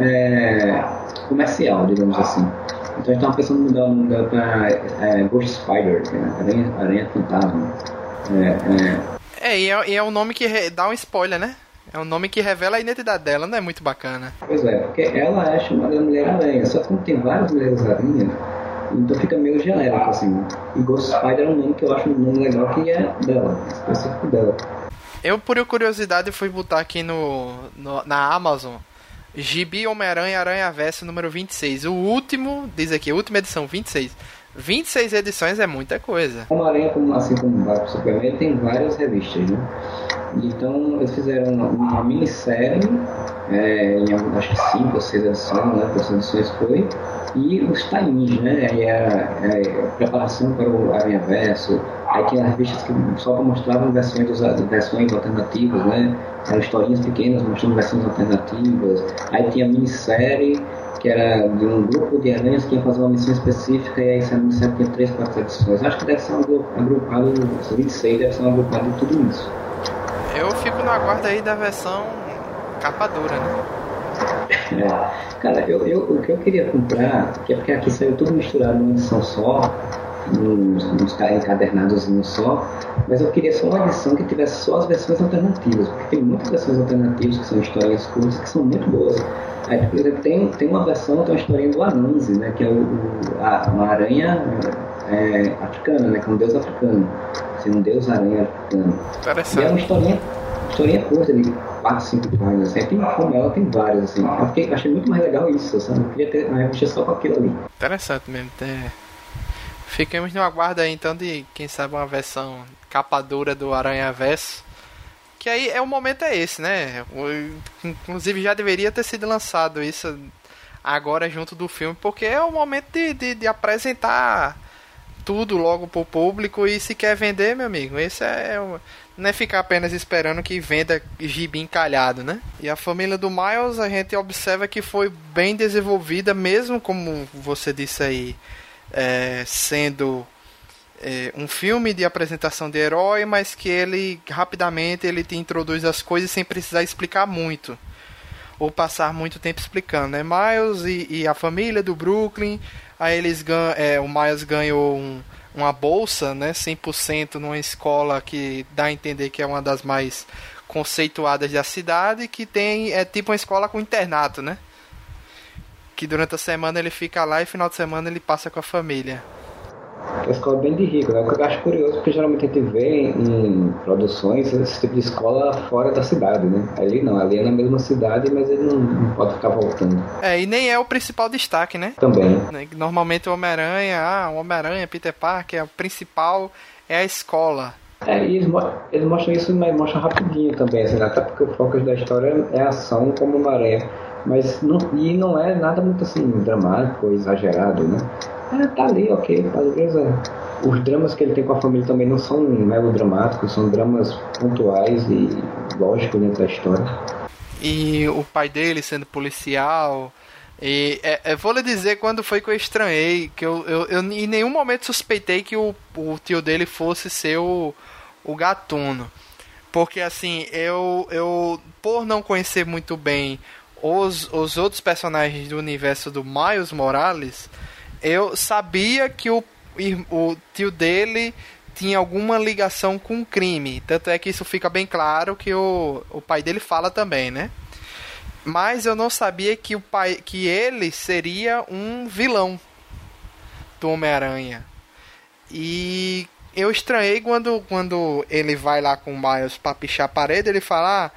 é, comercial, digamos assim. Então a gente estava pensando em mudar o nome para é, Ghost Spider, né? Aranha, Aranha Fantasma. É, é, É, e é, e é um nome que re... dá um spoiler, né? É um nome que revela a identidade dela, não é muito bacana. Pois é, porque ela é chamada Mulher-Aranha, só que como tem várias Mulheres-Aranha, então fica meio genérico, assim. E Ghost Spider é um nome que eu acho um nome legal, que é dela, específico dela. Eu, por curiosidade, fui botar aqui no, no na Amazon, Gibi Homem-Aranha Aranhaverso número vinte e seis. O último, diz aqui, última edição, vinte e seis. vinte e seis edições é muita coisa. Homem-Aranha, como, assim como o Batman Superman, tem várias revistas, né? Então, eles fizeram uma, uma minissérie, é, em, acho que cinco ou seis edições, né? Por edições foi. E os times, né? E a, a, a preparação para o Aranhaverso. Aí tinha revistas que só mostravam versões, versões alternativas, né? Eram historinhas pequenas mostrando versões alternativas. Aí tinha a minissérie, que era de um grupo de aranhas que ia fazer uma missão específica, e aí essa minissérie tinha três, quatro edições. Acho que deve ser agrupado, vinte e seis deve ser um agrupado de tudo isso. Eu fico na guarda aí da versão capa dura, né? É. Cara, eu, eu, o que eu queria comprar, que é porque aqui saiu tudo misturado numa edição só, nos, nos encadernados num só, mas eu queria só uma edição que tivesse só as versões alternativas, porque tem muitas versões alternativas que são histórias curtas que são muito boas. Aí, por exemplo, tem, tem uma versão, tem uma historinha do Anansi, né, que é o, a, uma aranha é, africana, né, que é um deus africano, assim, um deus aranha africano. Interessante. E é uma historinha, historinha curta, de quatro, cinco páginas, assim, tem, como ela tem várias, assim. Eu fiquei, achei muito mais legal isso, sabe? Eu queria ter uma revista só com aquilo ali. Interessante mesmo, ter... Fiquemos no aguardo aí, então, de, quem sabe, uma versão capa dura do Aranhaverso. Que aí, é, o momento é esse, né? Inclusive, já deveria ter sido lançado isso agora junto do filme, porque é o momento de, de, de apresentar tudo logo pro público. E se quer vender, meu amigo, esse é... Não é ficar apenas esperando que venda gibi encalhado, né? E a família do Miles, a gente observa que foi bem desenvolvida, mesmo como você disse aí, É, sendo é, um filme de apresentação de herói, mas que ele rapidamente ele te introduz as coisas sem precisar explicar muito ou passar muito tempo explicando, né? Miles e, e a família do Brooklyn, aí eles ganham, é, o Miles ganhou um, uma bolsa, né, cem por cento numa escola que dá a entender que é uma das mais conceituadas da cidade, que tem é tipo uma escola com internato, né? Que durante a semana ele fica lá e final de semana ele passa com a família. A escola é bem de rico, né? O que eu acho curioso, porque geralmente a gente vê em produções esse tipo de escola fora da cidade, né? Ali não, ali é na mesma cidade, mas ele não pode ficar voltando. É, e nem é o principal destaque, né? Também. Normalmente o Homem-Aranha, ah, o Homem-Aranha, Peter Parker, o principal é a escola. É, e eles, eles mostram isso, mas mostram rapidinho também, assim, até porque o foco da história é a ação como uma aranha. Mas não, e não é nada muito assim dramático ou exagerado, né? Ah, tá ali, ok, beleza. Os dramas que ele tem com a família também não são melodramáticos, são dramas pontuais e lógicos dentro da história. E o pai dele sendo policial. E é, é, vou lhe dizer quando foi que eu estranhei, que eu, eu, eu em nenhum momento suspeitei que o, o tio dele fosse ser o, o Gatuno. Porque assim, eu, eu por não conhecer muito bem Os, os outros personagens do universo do Miles Morales, eu sabia que o, o tio dele tinha alguma ligação com o crime. Tanto é que isso fica bem claro que o, o pai dele fala também, né? Mas eu não sabia que, o pai, que ele seria um vilão do Homem-Aranha. E eu estranhei quando, quando ele vai lá com o Miles pra pichar a parede, ele fala... Ah,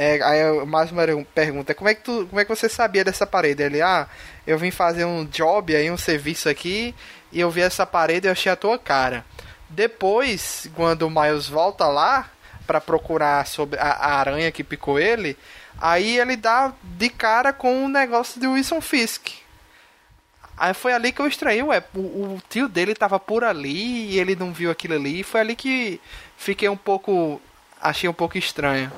É, aí mais uma pergunta, como é, que tu, como é que você sabia dessa parede? Ele, ah, eu vim fazer um job aí, um serviço aqui, e eu vi essa parede e achei a tua cara. Depois, quando o Miles volta lá pra procurar sobre a, a aranha que picou ele, aí ele dá de cara com um negócio de Wilson Fisk. Aí foi ali que eu estranhei, ué, o, o tio dele tava por ali e ele não viu aquilo ali, foi ali que fiquei um pouco, achei um pouco estranho.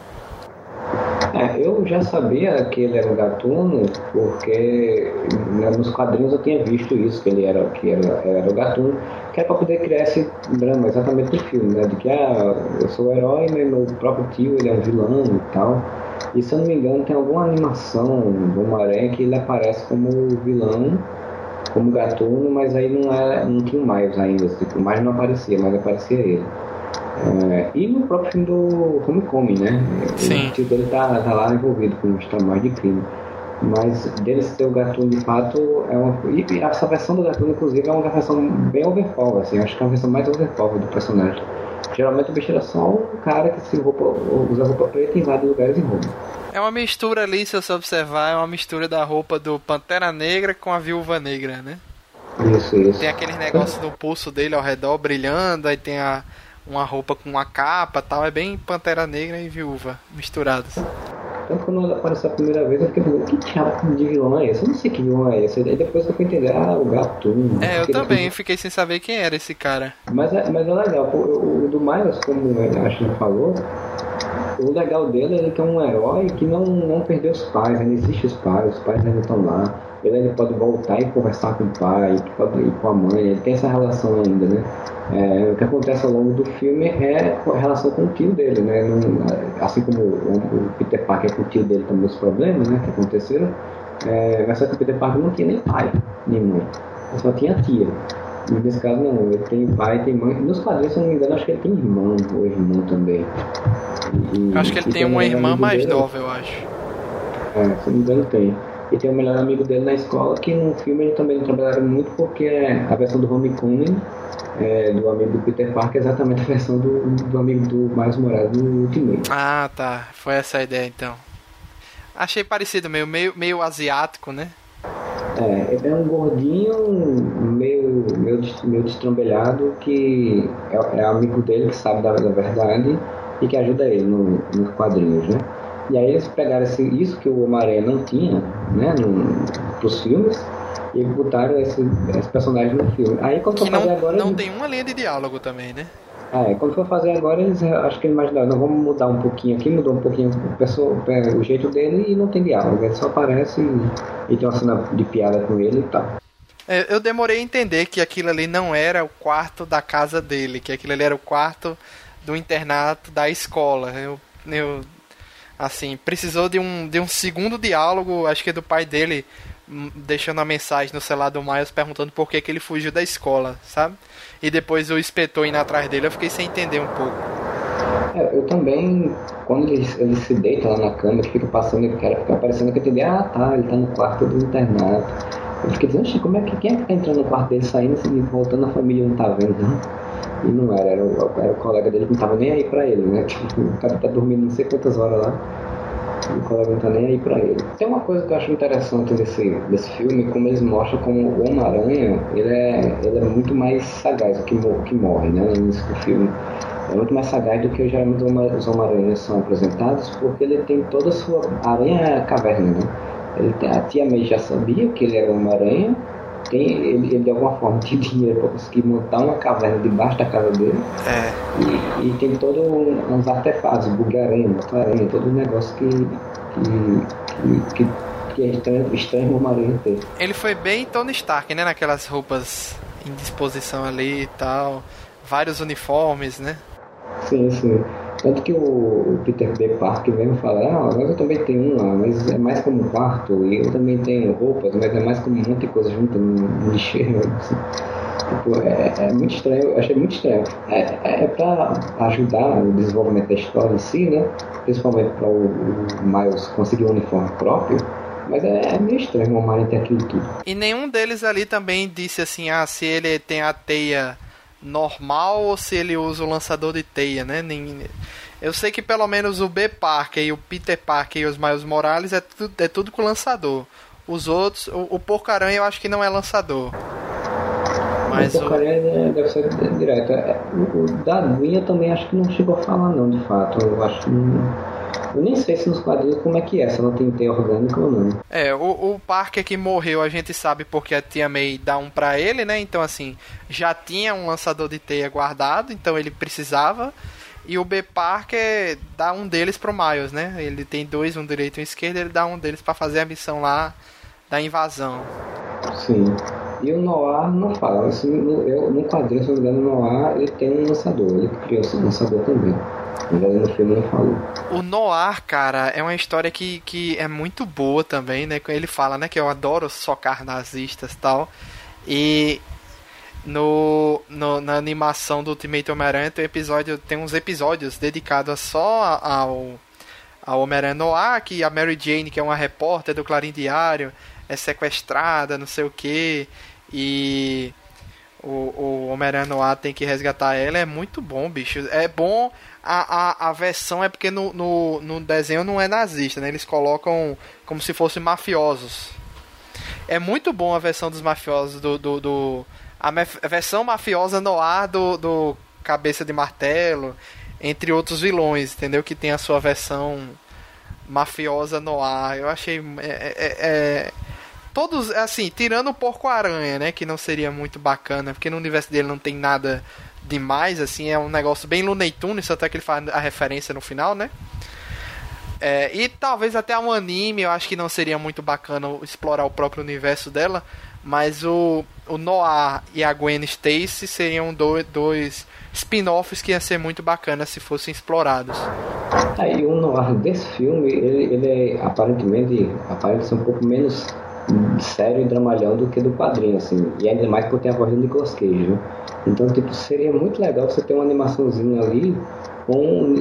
É, eu já sabia que ele era um Gatuno, porque né, nos quadrinhos eu tinha visto isso, que ele era, que era, era o Gatuno, que era pra poder criar esse drama exatamente do filme, né? De que, ah, eu sou o herói, meu próprio tio, ele é um vilão e tal. E se eu não me engano, tem alguma animação do Homem-Aranha que ele aparece como vilão, como Gatuno, mas aí não, era, não tinha o Miles ainda, tipo, o Miles não aparecia, mas aparecia ele. É, e no próprio filme do Homecoming, né? Sim. O tio dele tá, tá lá envolvido com os trabalhos de crime. Mas dele ser o Gatuno de fato é uma... E essa versão do Gatuno, inclusive, é uma versão bem overpower, assim. Acho que é uma versão mais overpower do personagem. Geralmente o bicho era só um cara que se roupa, usa roupa preta em vários lugares e rouba. É uma mistura ali, se você observar, é uma mistura da roupa do Pantera Negra com a Viúva Negra, né? Isso, isso. Tem aquele negócio do pulso dele ao redor brilhando, aí tem a... uma roupa com uma capa e tal, é bem Pantera Negra e Viúva misturados. Tanto quando apareceu a primeira vez, eu fiquei pensando, que diabo de vilão é esse? Eu não sei que vilão é esse. Aí depois eu fui entender, ah, o Gatuno. É, eu também que... fiquei sem saber quem era esse cara. Mas é, mas é legal, o, o do Miles, como a Ashley falou, o legal dele é que é um herói que não, não perdeu os pais, ainda existe os pais, os pais ainda estão lá. Ele, ele pode voltar e conversar com o pai, pode ir com a mãe, ele tem essa relação ainda, né? É, o que acontece ao longo do filme é a relação com o tio dele, né? Não, assim como o, o Peter Parker com o tio dele também os problemas, né, que aconteceram, é, mas só que o Peter Parker não tinha nem pai, nem mãe, ele só tinha tia. E nesse caso não, ele tem pai, tem mãe. Nos quadrinhos, se eu não me engano, acho que ele tem irmão ou irmão também. E, acho que ele tem, tem uma irmã mais nova, eu acho. É, se eu não me engano tem. E tem o melhor amigo dele na escola, que no filme eles também trabalharam muito, porque a versão do Homecoming, é, do amigo do Peter Parker, é exatamente a versão do, do amigo do Miles Morales no Ultimate. Ah, tá. Foi essa a ideia, então. Achei parecido, meio, meio, meio asiático, né? É, ele é um gordinho meio, meio, meio destrambelhado, que é, é amigo dele, que sabe da, da verdade, e que ajuda ele no, nos quadrinhos, né? E aí eles pegaram esse, isso que o Homem-Aranha não tinha, né, no, pros filmes, e botaram esse, esse personagem no filme. Aí quando for não, fazer agora... Não eles... tem uma linha de diálogo também, né? Ah, é, quando for fazer agora, eles acho que eles imaginaram, não, vamos mudar um pouquinho aqui, mudou um pouquinho o, pessoa, o jeito dele e não tem diálogo, ele só aparece e, e tem uma cena de piada com ele e tal. É, eu demorei a entender que aquilo ali não era o quarto da casa dele, que aquilo ali era o quarto do internato da escola. Eu... eu... Assim, precisou de um, de um segundo diálogo, acho que é do pai dele, deixando a mensagem no celular do Miles, perguntando por que, que ele fugiu da escola, sabe? E depois o inspetor indo atrás dele, eu fiquei sem entender um pouco. É, eu também, quando ele, ele se deita lá na cama, que fica passando, ele fica aparecendo, que eu entendi, ah, tá, ele tá no quarto do internato. Eu fiquei dizendo, como é que quem é que tá entrando no quarto dele, saindo e voltando, a família não tá vendo, né? E não era, era o, era o colega dele que não tava nem aí pra ele, né? Tipo, o cara tá dormindo não sei quantas horas lá, e o colega não tá nem aí pra ele. Tem uma coisa que eu acho interessante desse, desse filme, como eles mostram como o Homem-Aranha, ele é, ele é muito mais sagaz do que, que morre, né? No início do filme. É muito mais sagaz do que geralmente os Homem-Aranhas são apresentados, porque ele tem toda a sua... A aranha é a caverna, né? Ele, a tia May já sabia que ele era uma aranha. Tem, ele, ele de alguma forma tinha dinheiro para conseguir montar uma caverna debaixo da casa dele. É. E, e tem todos uns artefatos, bug-aranha, bota-aranha, todo um negócio que, que, que, que é estranho, estranho uma aranha ter. Ele foi bem Tony Stark, né? Naquelas roupas em disposição ali e tal, vários uniformes, né? Sim, sim. Tanto que o Peter B. Parker mesmo fala, ah, mas eu também tenho um lá, mas é mais como um quarto, e eu também tenho roupas, mas é mais como um monte de coisa junto, um lixeiro, assim. Tipo, é, é muito estranho, eu achei muito estranho. É, é pra ajudar o desenvolvimento da história em si, né, principalmente pra o, o Miles conseguir um uniforme próprio, mas é, é meio estranho o Homem-Aranha ter aquilo tudo. E nenhum deles ali também disse assim, ah, se ele tem a teia... normal ou se ele usa o lançador de teia, né? Eu sei que pelo menos o B. Parker e o Peter Parker e os Miles Morales é tudo, é tudo com lançador. Os outros, o, o Porco-Aranha eu acho que não é lançador. Mas o Porco-Aranha o... deve ser direto. O, o da Gwen eu também acho que não chegou a falar não, de fato. Eu acho que não... Eu nem sei se nos quadrinhos como é que é, se ela tem teia orgânica ou não. É, o, o Parker que morreu, a gente sabe porque a tia May dá um pra ele, né? Então, assim, já tinha um lançador de teia guardado, então ele precisava. E o B. Parker dá um deles pro Miles, né? Ele tem dois, um direito e um esquerdo, ele dá um deles pra fazer a missão lá da invasão. Sim. E o Noir não fala. Assim, eu, no quadrinho, se eu não me engano, o Noir ele tem um lançador, ele criou esse lançador também. O Noir, cara, é uma história que, que é muito boa também, né? Ele fala, né, que eu adoro socar nazistas e tal. E No, no, na animação do Ultimate Homem-Aranha tem, episódio, tem uns episódios dedicados só ao, ao Homem-Aranha Noir, que a Mary Jane, que é uma repórter do Clarim Diário, é sequestrada, não sei o que, e o, o Homem-Aranha Noir tem que resgatar ela. É muito bom, bicho. É bom a, a, a versão, é porque no, no, no desenho não é nazista, né? Eles colocam como se fossem mafiosos. É muito bom a versão dos mafiosos do... do, do A versão mafiosa no ar do, do Cabeça de Martelo, entre outros vilões, entendeu? Que tem a sua versão mafiosa no ar. Eu achei... É, é, é, todos, assim, tirando o Porco-Aranha, né? Que não seria muito bacana, porque no universo dele não tem nada demais, assim. É um negócio bem Looney Tunes, até que ele faz a referência no final, né? É, e talvez até um anime, eu acho que não seria muito bacana explorar o próprio universo dela. Mas o, o Noir e a Gwen Stacy seriam do, dois spin-offs que ia ser muito bacana se fossem explorados. Aí o Noir desse filme, ele, ele é aparentemente aparenta ser um pouco menos sério e dramalhão do que do quadrinho, assim. E ainda mais porque tem a voz do Nicolas Cage, né? Então, tipo, seria muito legal você ter uma animaçãozinha ali com,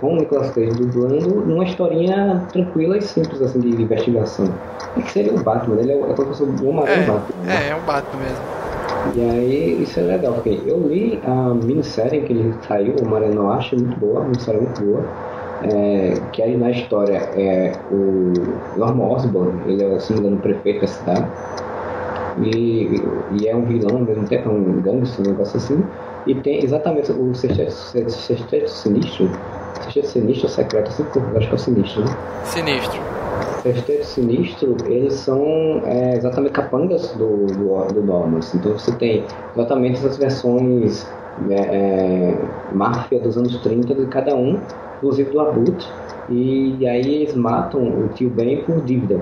com o Nicolas Cage dublando numa historinha tranquila e simples, assim, de investigação. É que seria o Batman, ele é o professor bom, é, é o Batman. É, é o Batman mesmo. E aí, isso é legal, porque eu li a minissérie que ele saiu, o Homem-Aranha Noir, achei muito boa, a minissérie é muito boa. É, que aí na história é o Norman Osborn, ele é, se não me engano, o prefeito da cidade. E, e é um vilão ao mesmo tempo, um gangster, um negócio assim. E tem exatamente o Sexteto Sinistro, Sexteto Sinistro secreto, assim, acho que é o Sinistro, né? Sinistro. Sexteto Sinistro, eles são é, exatamente capangas do, do, do Norman. Então você tem exatamente essas versões é, é, máfia dos anos trinta de cada um, inclusive do Abutre. E aí eles matam o tio Ben por dívida.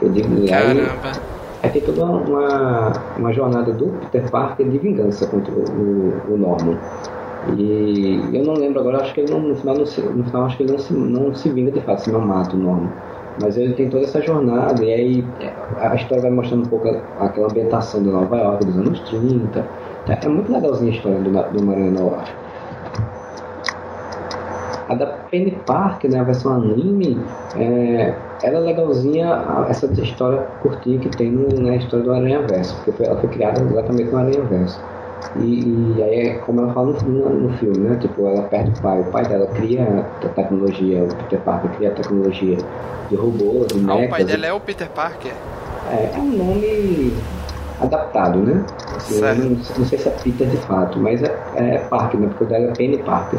dívida Caramba! É, tem toda uma, uma jornada do Peter Parker de vingança contra o, o Norman. E eu não lembro agora, acho que ele não, no final, não se, no final acho que ele não se, não se vinga de fato, se não mata o Norman. Mas ele tem toda essa jornada, e aí a história vai mostrando um pouco a, aquela ambientação de Nova York dos anos trinta. É muito legalzinha a história do, do Homem-Aranha Noir. A da Penny Parker, né, a versão anime, é, ela é legalzinha, essa história curtinha que tem na história do Aranhaverso, porque foi, ela foi criada exatamente no Aranhaverso. E, e aí é como ela fala no, no filme, né? Tipo, ela perde o pai, o pai dela cria a tecnologia, o Peter Parker cria a tecnologia de robô, de mechas. Ah, o pai dela é o Peter Parker? É, é um nome adaptado, né? Eu não, não sei se é Peter de fato, mas é, é Parker, né? Porque o dela é Penny Parker.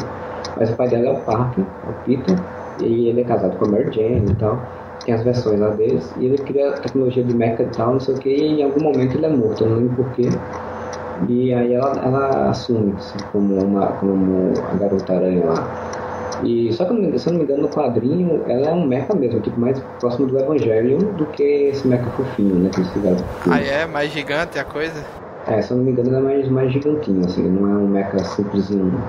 Mas o pai dela é o Parker, é o Peter, e ele é casado com a Mary Jane e tal. Tem as versões lá deles, e ele cria a tecnologia de mecha e tal, não sei o que, e em algum momento ele é morto, eu não lembro porquê. E aí ela, ela assume assim, como, uma, como a garota aranha lá. E só que, se eu não me engano, no quadrinho ela é um mecha mesmo, tipo mais próximo do Evangelho do que esse mecha fofinho, né? Que eles fizeram. Ah, é? Mais gigante a coisa? É, se eu não me engano, ela é mais, mais gigantinho, assim, não é um mecha simplesinho.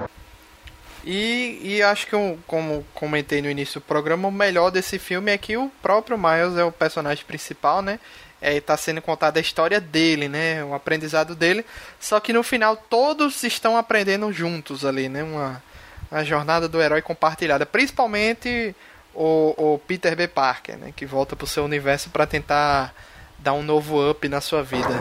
E, e acho que, eu, como comentei no início do programa, o melhor desse filme é que o próprio Miles é o personagem principal, né? É, tá sendo contada a história dele, né? O aprendizado dele. Só que no final todos estão aprendendo juntos ali, né? Uma, uma jornada do herói compartilhada. Principalmente o, o Peter B. Parker, né? Que volta pro seu universo para tentar dar um novo up na sua vida.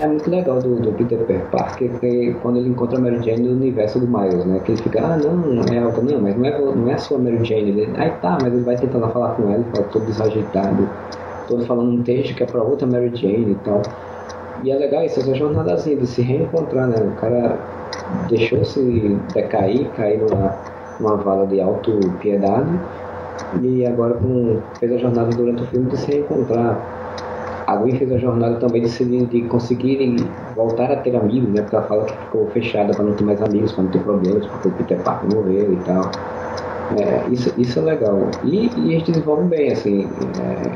É muito legal do, do Peter Parker, que quando ele encontra a Mary Jane no universo do Miles, né? Que ele fica, ah, não, não é ela, não, mas não é, não é a sua Mary Jane. Ele, aí tá, mas ele vai tentando falar com ela, fala todo desajeitado, todo falando um texto que é pra outra Mary Jane e tal. E é legal isso, essa jornadazinha de se reencontrar, né? O cara deixou-se decair, cair numa, numa vala de auto-piedade, e agora com, fez a jornada durante o filme de se reencontrar. A Gwen fez a jornada também de, de conseguir voltar a ter amigos, né? Porque ela fala que ficou fechada para não ter mais amigos, para não ter problemas, porque o Peter Parker morreu e tal. É, isso, isso é legal. E, e eles desenvolvem bem, assim.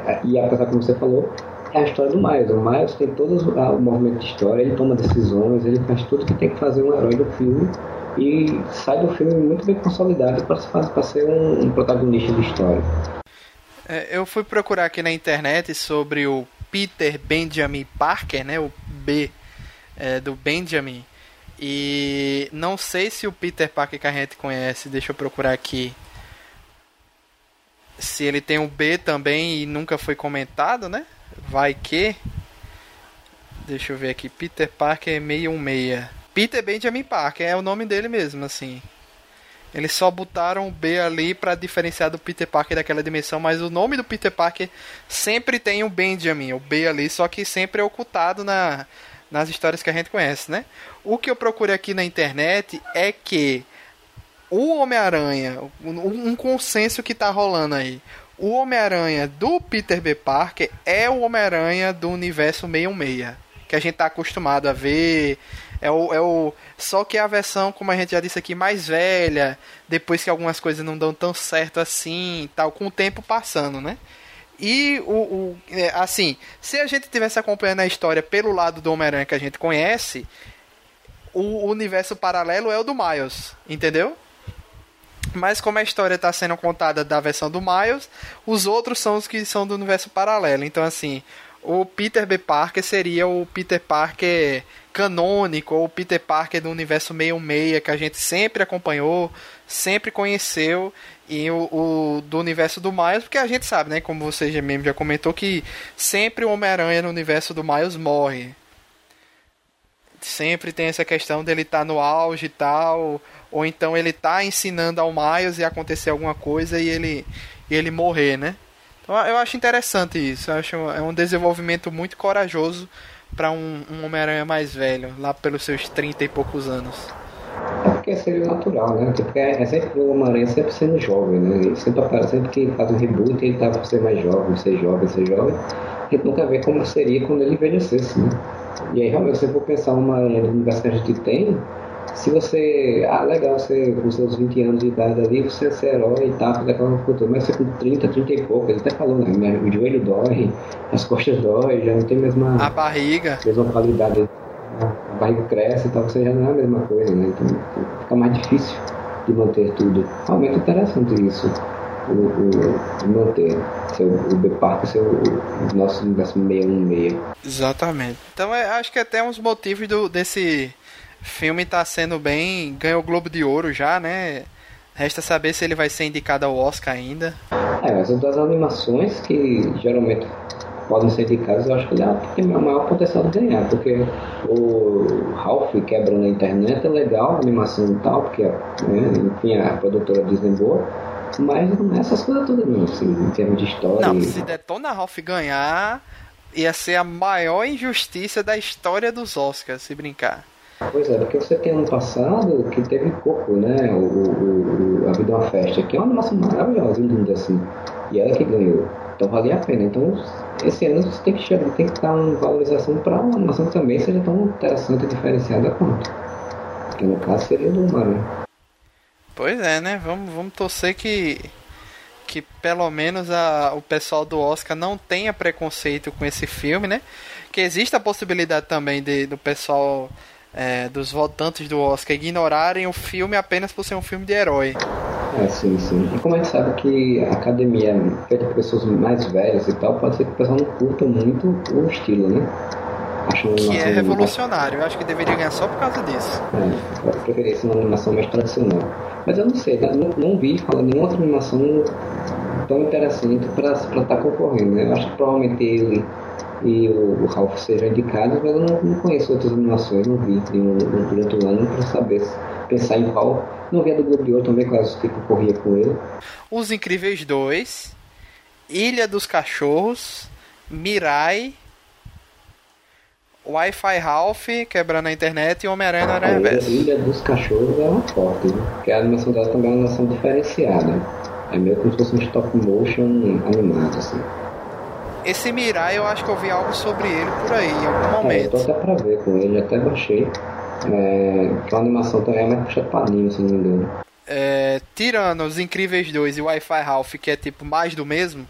É, e apesar, como você falou, é a história do Miles. O Miles tem todo o movimento de história, ele toma decisões, ele faz tudo que tem que fazer um herói do filme. E sai do filme muito bem consolidado para ser um, um protagonista de história. É, eu fui procurar aqui na internet sobre o Peter Benjamin Parker, né? O B é, do Benjamin. E não sei se o Peter Parker que a gente conhece, deixa eu procurar aqui, se ele tem um B também e nunca foi comentado, né? Vai que... Deixa eu ver aqui, Peter Parker seis um seis. Peter Benjamin Parker é o nome dele mesmo, assim. Eles só botaram o B ali pra diferenciar do Peter Parker daquela dimensão, mas o nome do Peter Parker sempre tem o Benjamin, o B ali, só que sempre é ocultado na, nas histórias que a gente conhece, né? O que eu procurei aqui na internet é que o Homem-Aranha, um consenso que tá rolando aí, o Homem-Aranha do Peter B. Parker é o Homem-Aranha do universo seis um seis, que a gente tá acostumado a ver... É o, é o, só que é a versão, como a gente já disse aqui, mais velha, depois que algumas coisas não dão tão certo assim e tal, com o tempo passando, né? E, o, o assim, se a gente estivesse acompanhando a história pelo lado do Homem-Aranha que a gente conhece, o universo paralelo é o do Miles, entendeu? Mas como a história está sendo contada da versão do Miles, os outros são os que são do universo paralelo. Então, assim, o Peter B. Parker seria o Peter Parker... canônico, ou Peter Parker do universo seis um seis, que a gente sempre acompanhou, sempre conheceu, e o, o do universo do Miles, porque a gente sabe, né, como você já mesmo já comentou, que sempre o Homem-Aranha no universo do Miles morre. Sempre tem essa questão dele estar tá no auge e tal, ou então ele tá ensinando ao Miles e acontecer alguma coisa e ele, ele morrer, né? Então eu acho interessante isso, eu acho é um desenvolvimento muito corajoso para um, um Homem-Aranha mais velho, lá pelos seus trinta e poucos anos. É porque seria natural, né? Porque é, é sempre o Homem-Aranha sempre sendo jovem, né? Ele sempre aparece, sempre que faz um reboot, ele tá por ser mais jovem, ser jovem, ser jovem. A gente nunca vê como seria quando ele envelhecesse, né? E aí, realmente, se você for pensar uma Aranha do universo que a gente tem, se você... Ah, legal, você com seus vinte anos de idade ali, você é ser herói e tal, daquela cultura. Mas você com trinta, trinta e pouco, ele até falou, né? O joelho dói, as costas dói, já não tem a mesma... A barriga. Mesma qualidade. A barriga cresce e tal, você já não é a mesma coisa, né? Então fica mais difícil de manter tudo. Realmente interessante isso. O, o, o manter seu, o B-Park, seu, o nosso universo seis um seis. Exatamente. Então é, acho que até uns motivos do, desse... filme tá sendo bem... Ganhou o Globo de Ouro já, né? Resta saber se ele vai ser indicado ao Oscar ainda. É, mas as duas animações que geralmente podem ser indicadas, eu acho que ela tem o maior potencial de ganhar, porque o Ralph quebrando a internet é legal, a animação e tal, porque, né, enfim, a produtora Disney boa, mas não é essas coisas todas não, assim, em termos de história. Não, e... se Detona Ralph ganhar, ia ser a maior injustiça da história dos Oscars, se brincar. Pois é, porque você tem ano passado que teve Coco, né? O, o, o A Vida é uma Festa, que é uma animação maravilhosa, linda assim. E ela que ganhou. Então valia a pena. Então esse ano você tem que chegar, tem que dar uma valorização para uma animação que também seja tão interessante e diferenciada quanto. Que no caso seria o do Maranhão. Pois é, né? Vamos, vamos torcer que, que pelo menos a, o pessoal do Oscar não tenha preconceito com esse filme, né? Que existe a possibilidade também de, do pessoal... É, dos votantes do Oscar ignorarem o filme apenas por ser um filme de herói. É, sim, sim. E como a gente sabe que a academia feita por pessoas mais velhas e tal, pode ser que o pessoal não curta muito o estilo, né? Acho uma que é revolucionário, mais... eu acho que deveria ganhar só por causa disso. É, eu preferia ser uma animação mais tradicional. Mas eu não sei, não, não vi falar nenhuma outra animação tão interessante para estar tá concorrendo, né? Eu acho que provavelmente ele e o, o Ralph seja indicado, mas eu não, não conheço outras animações, não vi durante o ano para saber, pensar em qual. Não vi a do Globo de Ouro também, quase que corria com ele. Os Incríveis dois, Ilha dos Cachorros, Mirai, Wi-Fi Ralph quebrando a internet e Homem-Aranha no Aranhaverso. Ilha dos Cachorros é uma forte, né? Porque a animação dela também é uma animação diferenciada. É meio como se fosse um stop motion animado, assim. Esse Mirai, eu acho que eu vi algo sobre ele por aí, em algum momento. É, eu tô até pra ver com ele, até baixei. É, que a animação também é mais puxada pra anime, se não me engano. É, tirando os Incríveis dois e o Wi-Fi Ralph, que é tipo mais do mesmo,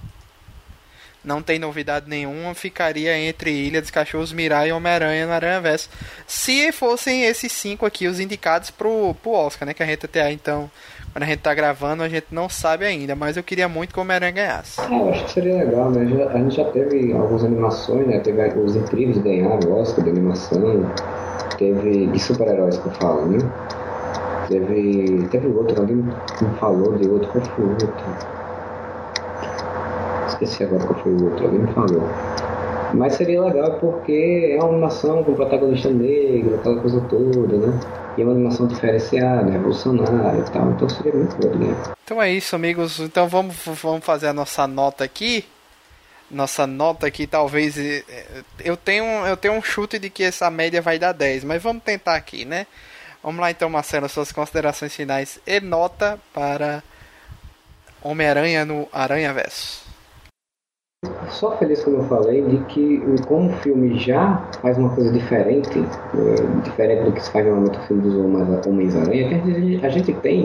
não tem novidade nenhuma, ficaria entre Ilha dos Cachorros, Mirai e Homem-Aranha no Aranhaverso. Se fossem esses cinco aqui, os indicados pro, pro Oscar, né? Que a gente até aí, então... Quando a gente tá gravando, a gente não sabe ainda, mas eu queria muito que o Homem-Aranha ganhasse. É, eu acho que seria legal, né? A gente já teve algumas animações, né? Teve os Incríveis ganhar o Oscar de animação, Teve de super-heróis que eu falo, né? Teve. Teve outro, alguém me falou de outro, qual foi o outro? Esqueci agora qual foi o outro, alguém me falou. Mas seria legal porque é uma animação com protagonista negro, aquela coisa toda, né? E é uma animação diferenciada, revolucionária e tal, então seria muito bom, né? Então é isso, amigos. Então vamos, vamos fazer a nossa nota aqui. Nossa nota aqui, talvez... Eu tenho, eu tenho um chute de que essa média vai dar dez, mas vamos tentar aqui, né? Vamos lá então, Marcelo, suas considerações finais e nota para Homem-Aranha no Aranhaverso. Só feliz, como eu falei, de que como o filme já faz uma coisa diferente, é, diferente do que se faz normalmente o filme dos Homens-Aranha, que a gente tem,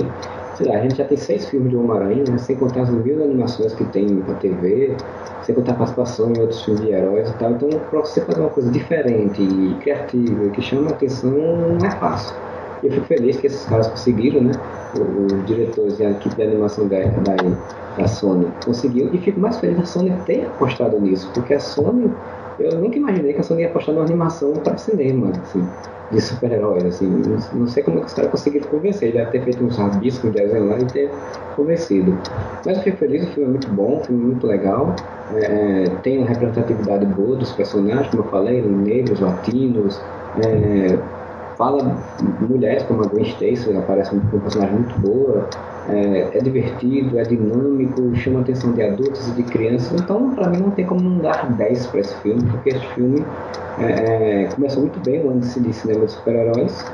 sei lá, a gente já tem seis filmes de Homem-Aranha, né, sem contar as mil animações que tem na T V, sem contar a participação em outros filmes de heróis e tal, então para você fazer uma coisa diferente e criativa, que chama a atenção, não é fácil. Eu fico feliz que esses caras conseguiram, né? Os diretores e a equipe de animação da, da, da Sony conseguiu, e fico mais feliz da Sony ter apostado nisso, porque a Sony, eu nunca imaginei que a Sony ia apostar numa animação para cinema, assim, de super-heróis, assim, não, não sei como é que os caras conseguiram convencer, deve ter feito uns rabiscos de desenho lá e ter convencido. Mas eu fico feliz, o filme é muito bom, o filme é muito legal, é, tem uma representatividade boa dos personagens, como eu falei, negros, latinos, é, fala mulheres como a Gwen Stacy, aparece um personagem muito boa, é, é divertido, é dinâmico, chama a atenção de adultos e de crianças, então pra mim não tem como não dar dez pra esse filme, porque esse filme é, começou muito bem o ano de cinema de super-heróis,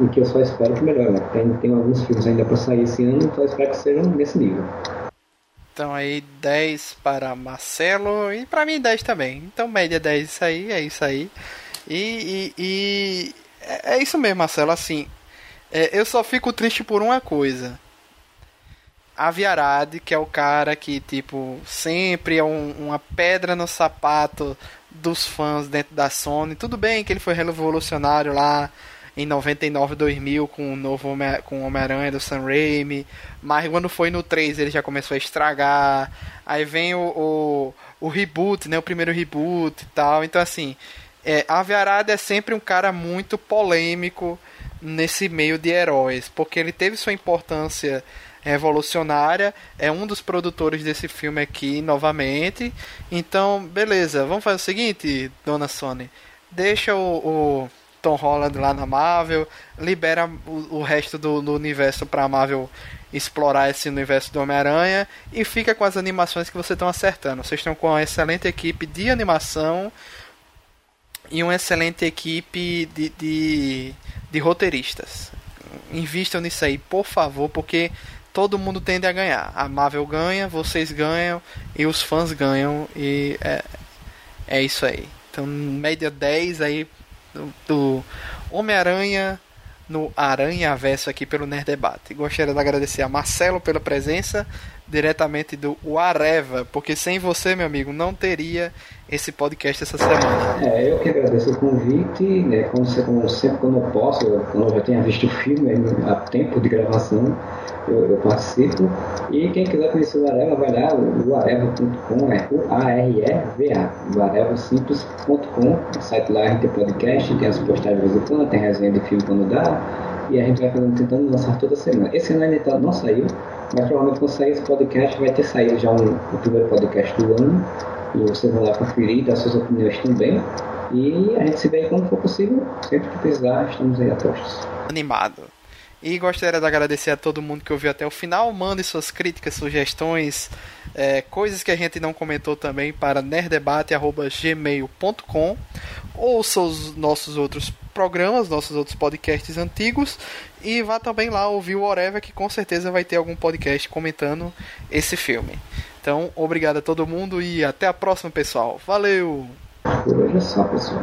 e que eu só espero que melhore, né? Tem, tem alguns filmes ainda pra sair esse ano, então eu espero que sejam nesse nível. Então aí dez para Marcelo, e pra mim dez também, então média dez, isso aí, é isso aí, e... e, e... É isso mesmo, Marcelo, assim, é, eu só fico triste por uma coisa. Avi Arad, que é o cara que, tipo, sempre é um, uma pedra no sapato dos fãs dentro da Sony. Tudo bem que ele foi revolucionário lá em noventa e nove, dois mil com o novo Homem, com o Homem-Aranha do Sam Raimi, mas quando foi no três ele já começou a estragar. Aí vem o, o, o reboot, né, o primeiro reboot e tal, então assim... É, Avi Arad é sempre um cara muito polêmico nesse meio de heróis, porque ele teve sua importância revolucionária, é um dos produtores desse filme aqui novamente. Então, beleza, vamos fazer o seguinte, dona Sony, deixa o, o Tom Holland lá na Marvel, libera o, o resto do, do universo para a Marvel explorar esse universo do Homem-Aranha e fica com as animações que vocês estão acertando. Vocês estão com uma excelente equipe de animação e uma excelente equipe de, de, de roteiristas. Invistam nisso aí, por favor, porque todo mundo tende a ganhar. A Marvel ganha, vocês ganham e os fãs ganham. E é, é isso aí. Então, média dez aí do, do Homem-Aranha no Aranhaverso aqui pelo Nerd Debate. Gostaria de agradecer a Marcelo pela presença diretamente do Uareva, porque sem você, meu amigo, não teria esse podcast essa semana. É, eu que agradeço o convite, né? Como, como sempre, quando eu posso, quando eu já tenha visto o filme, há tempo de gravação, eu, eu participo. E quem quiser conhecer o Areva, vai lá, uareva ponto com, é U A R E V A, uareva simples ponto com, site lá, a gente tem podcast, tem as postagens de vez em quando, tem resenha de filme quando dá, e a gente vai fazendo, tentando lançar toda semana. Esse ano ainda não saiu, mas provavelmente quando sair esse podcast, vai ter saído já um, o primeiro podcast do ano, e vocês vão lá conferir, dar suas opiniões também, e a gente se vê aí quando for possível, sempre que precisar, estamos aí a postos. Animado. E gostaria de agradecer a todo mundo que ouviu até o final. Mandem suas críticas, sugestões, é, coisas que a gente não comentou também para nerd debate arroba gmail ponto com. Ouça os nossos outros programas, nossos outros podcasts antigos. E vá também lá ouvir o Oreva, que com certeza vai ter algum podcast comentando esse filme. Então, obrigado a todo mundo e até a próxima, pessoal. Valeu! Por hoje é só, pessoal.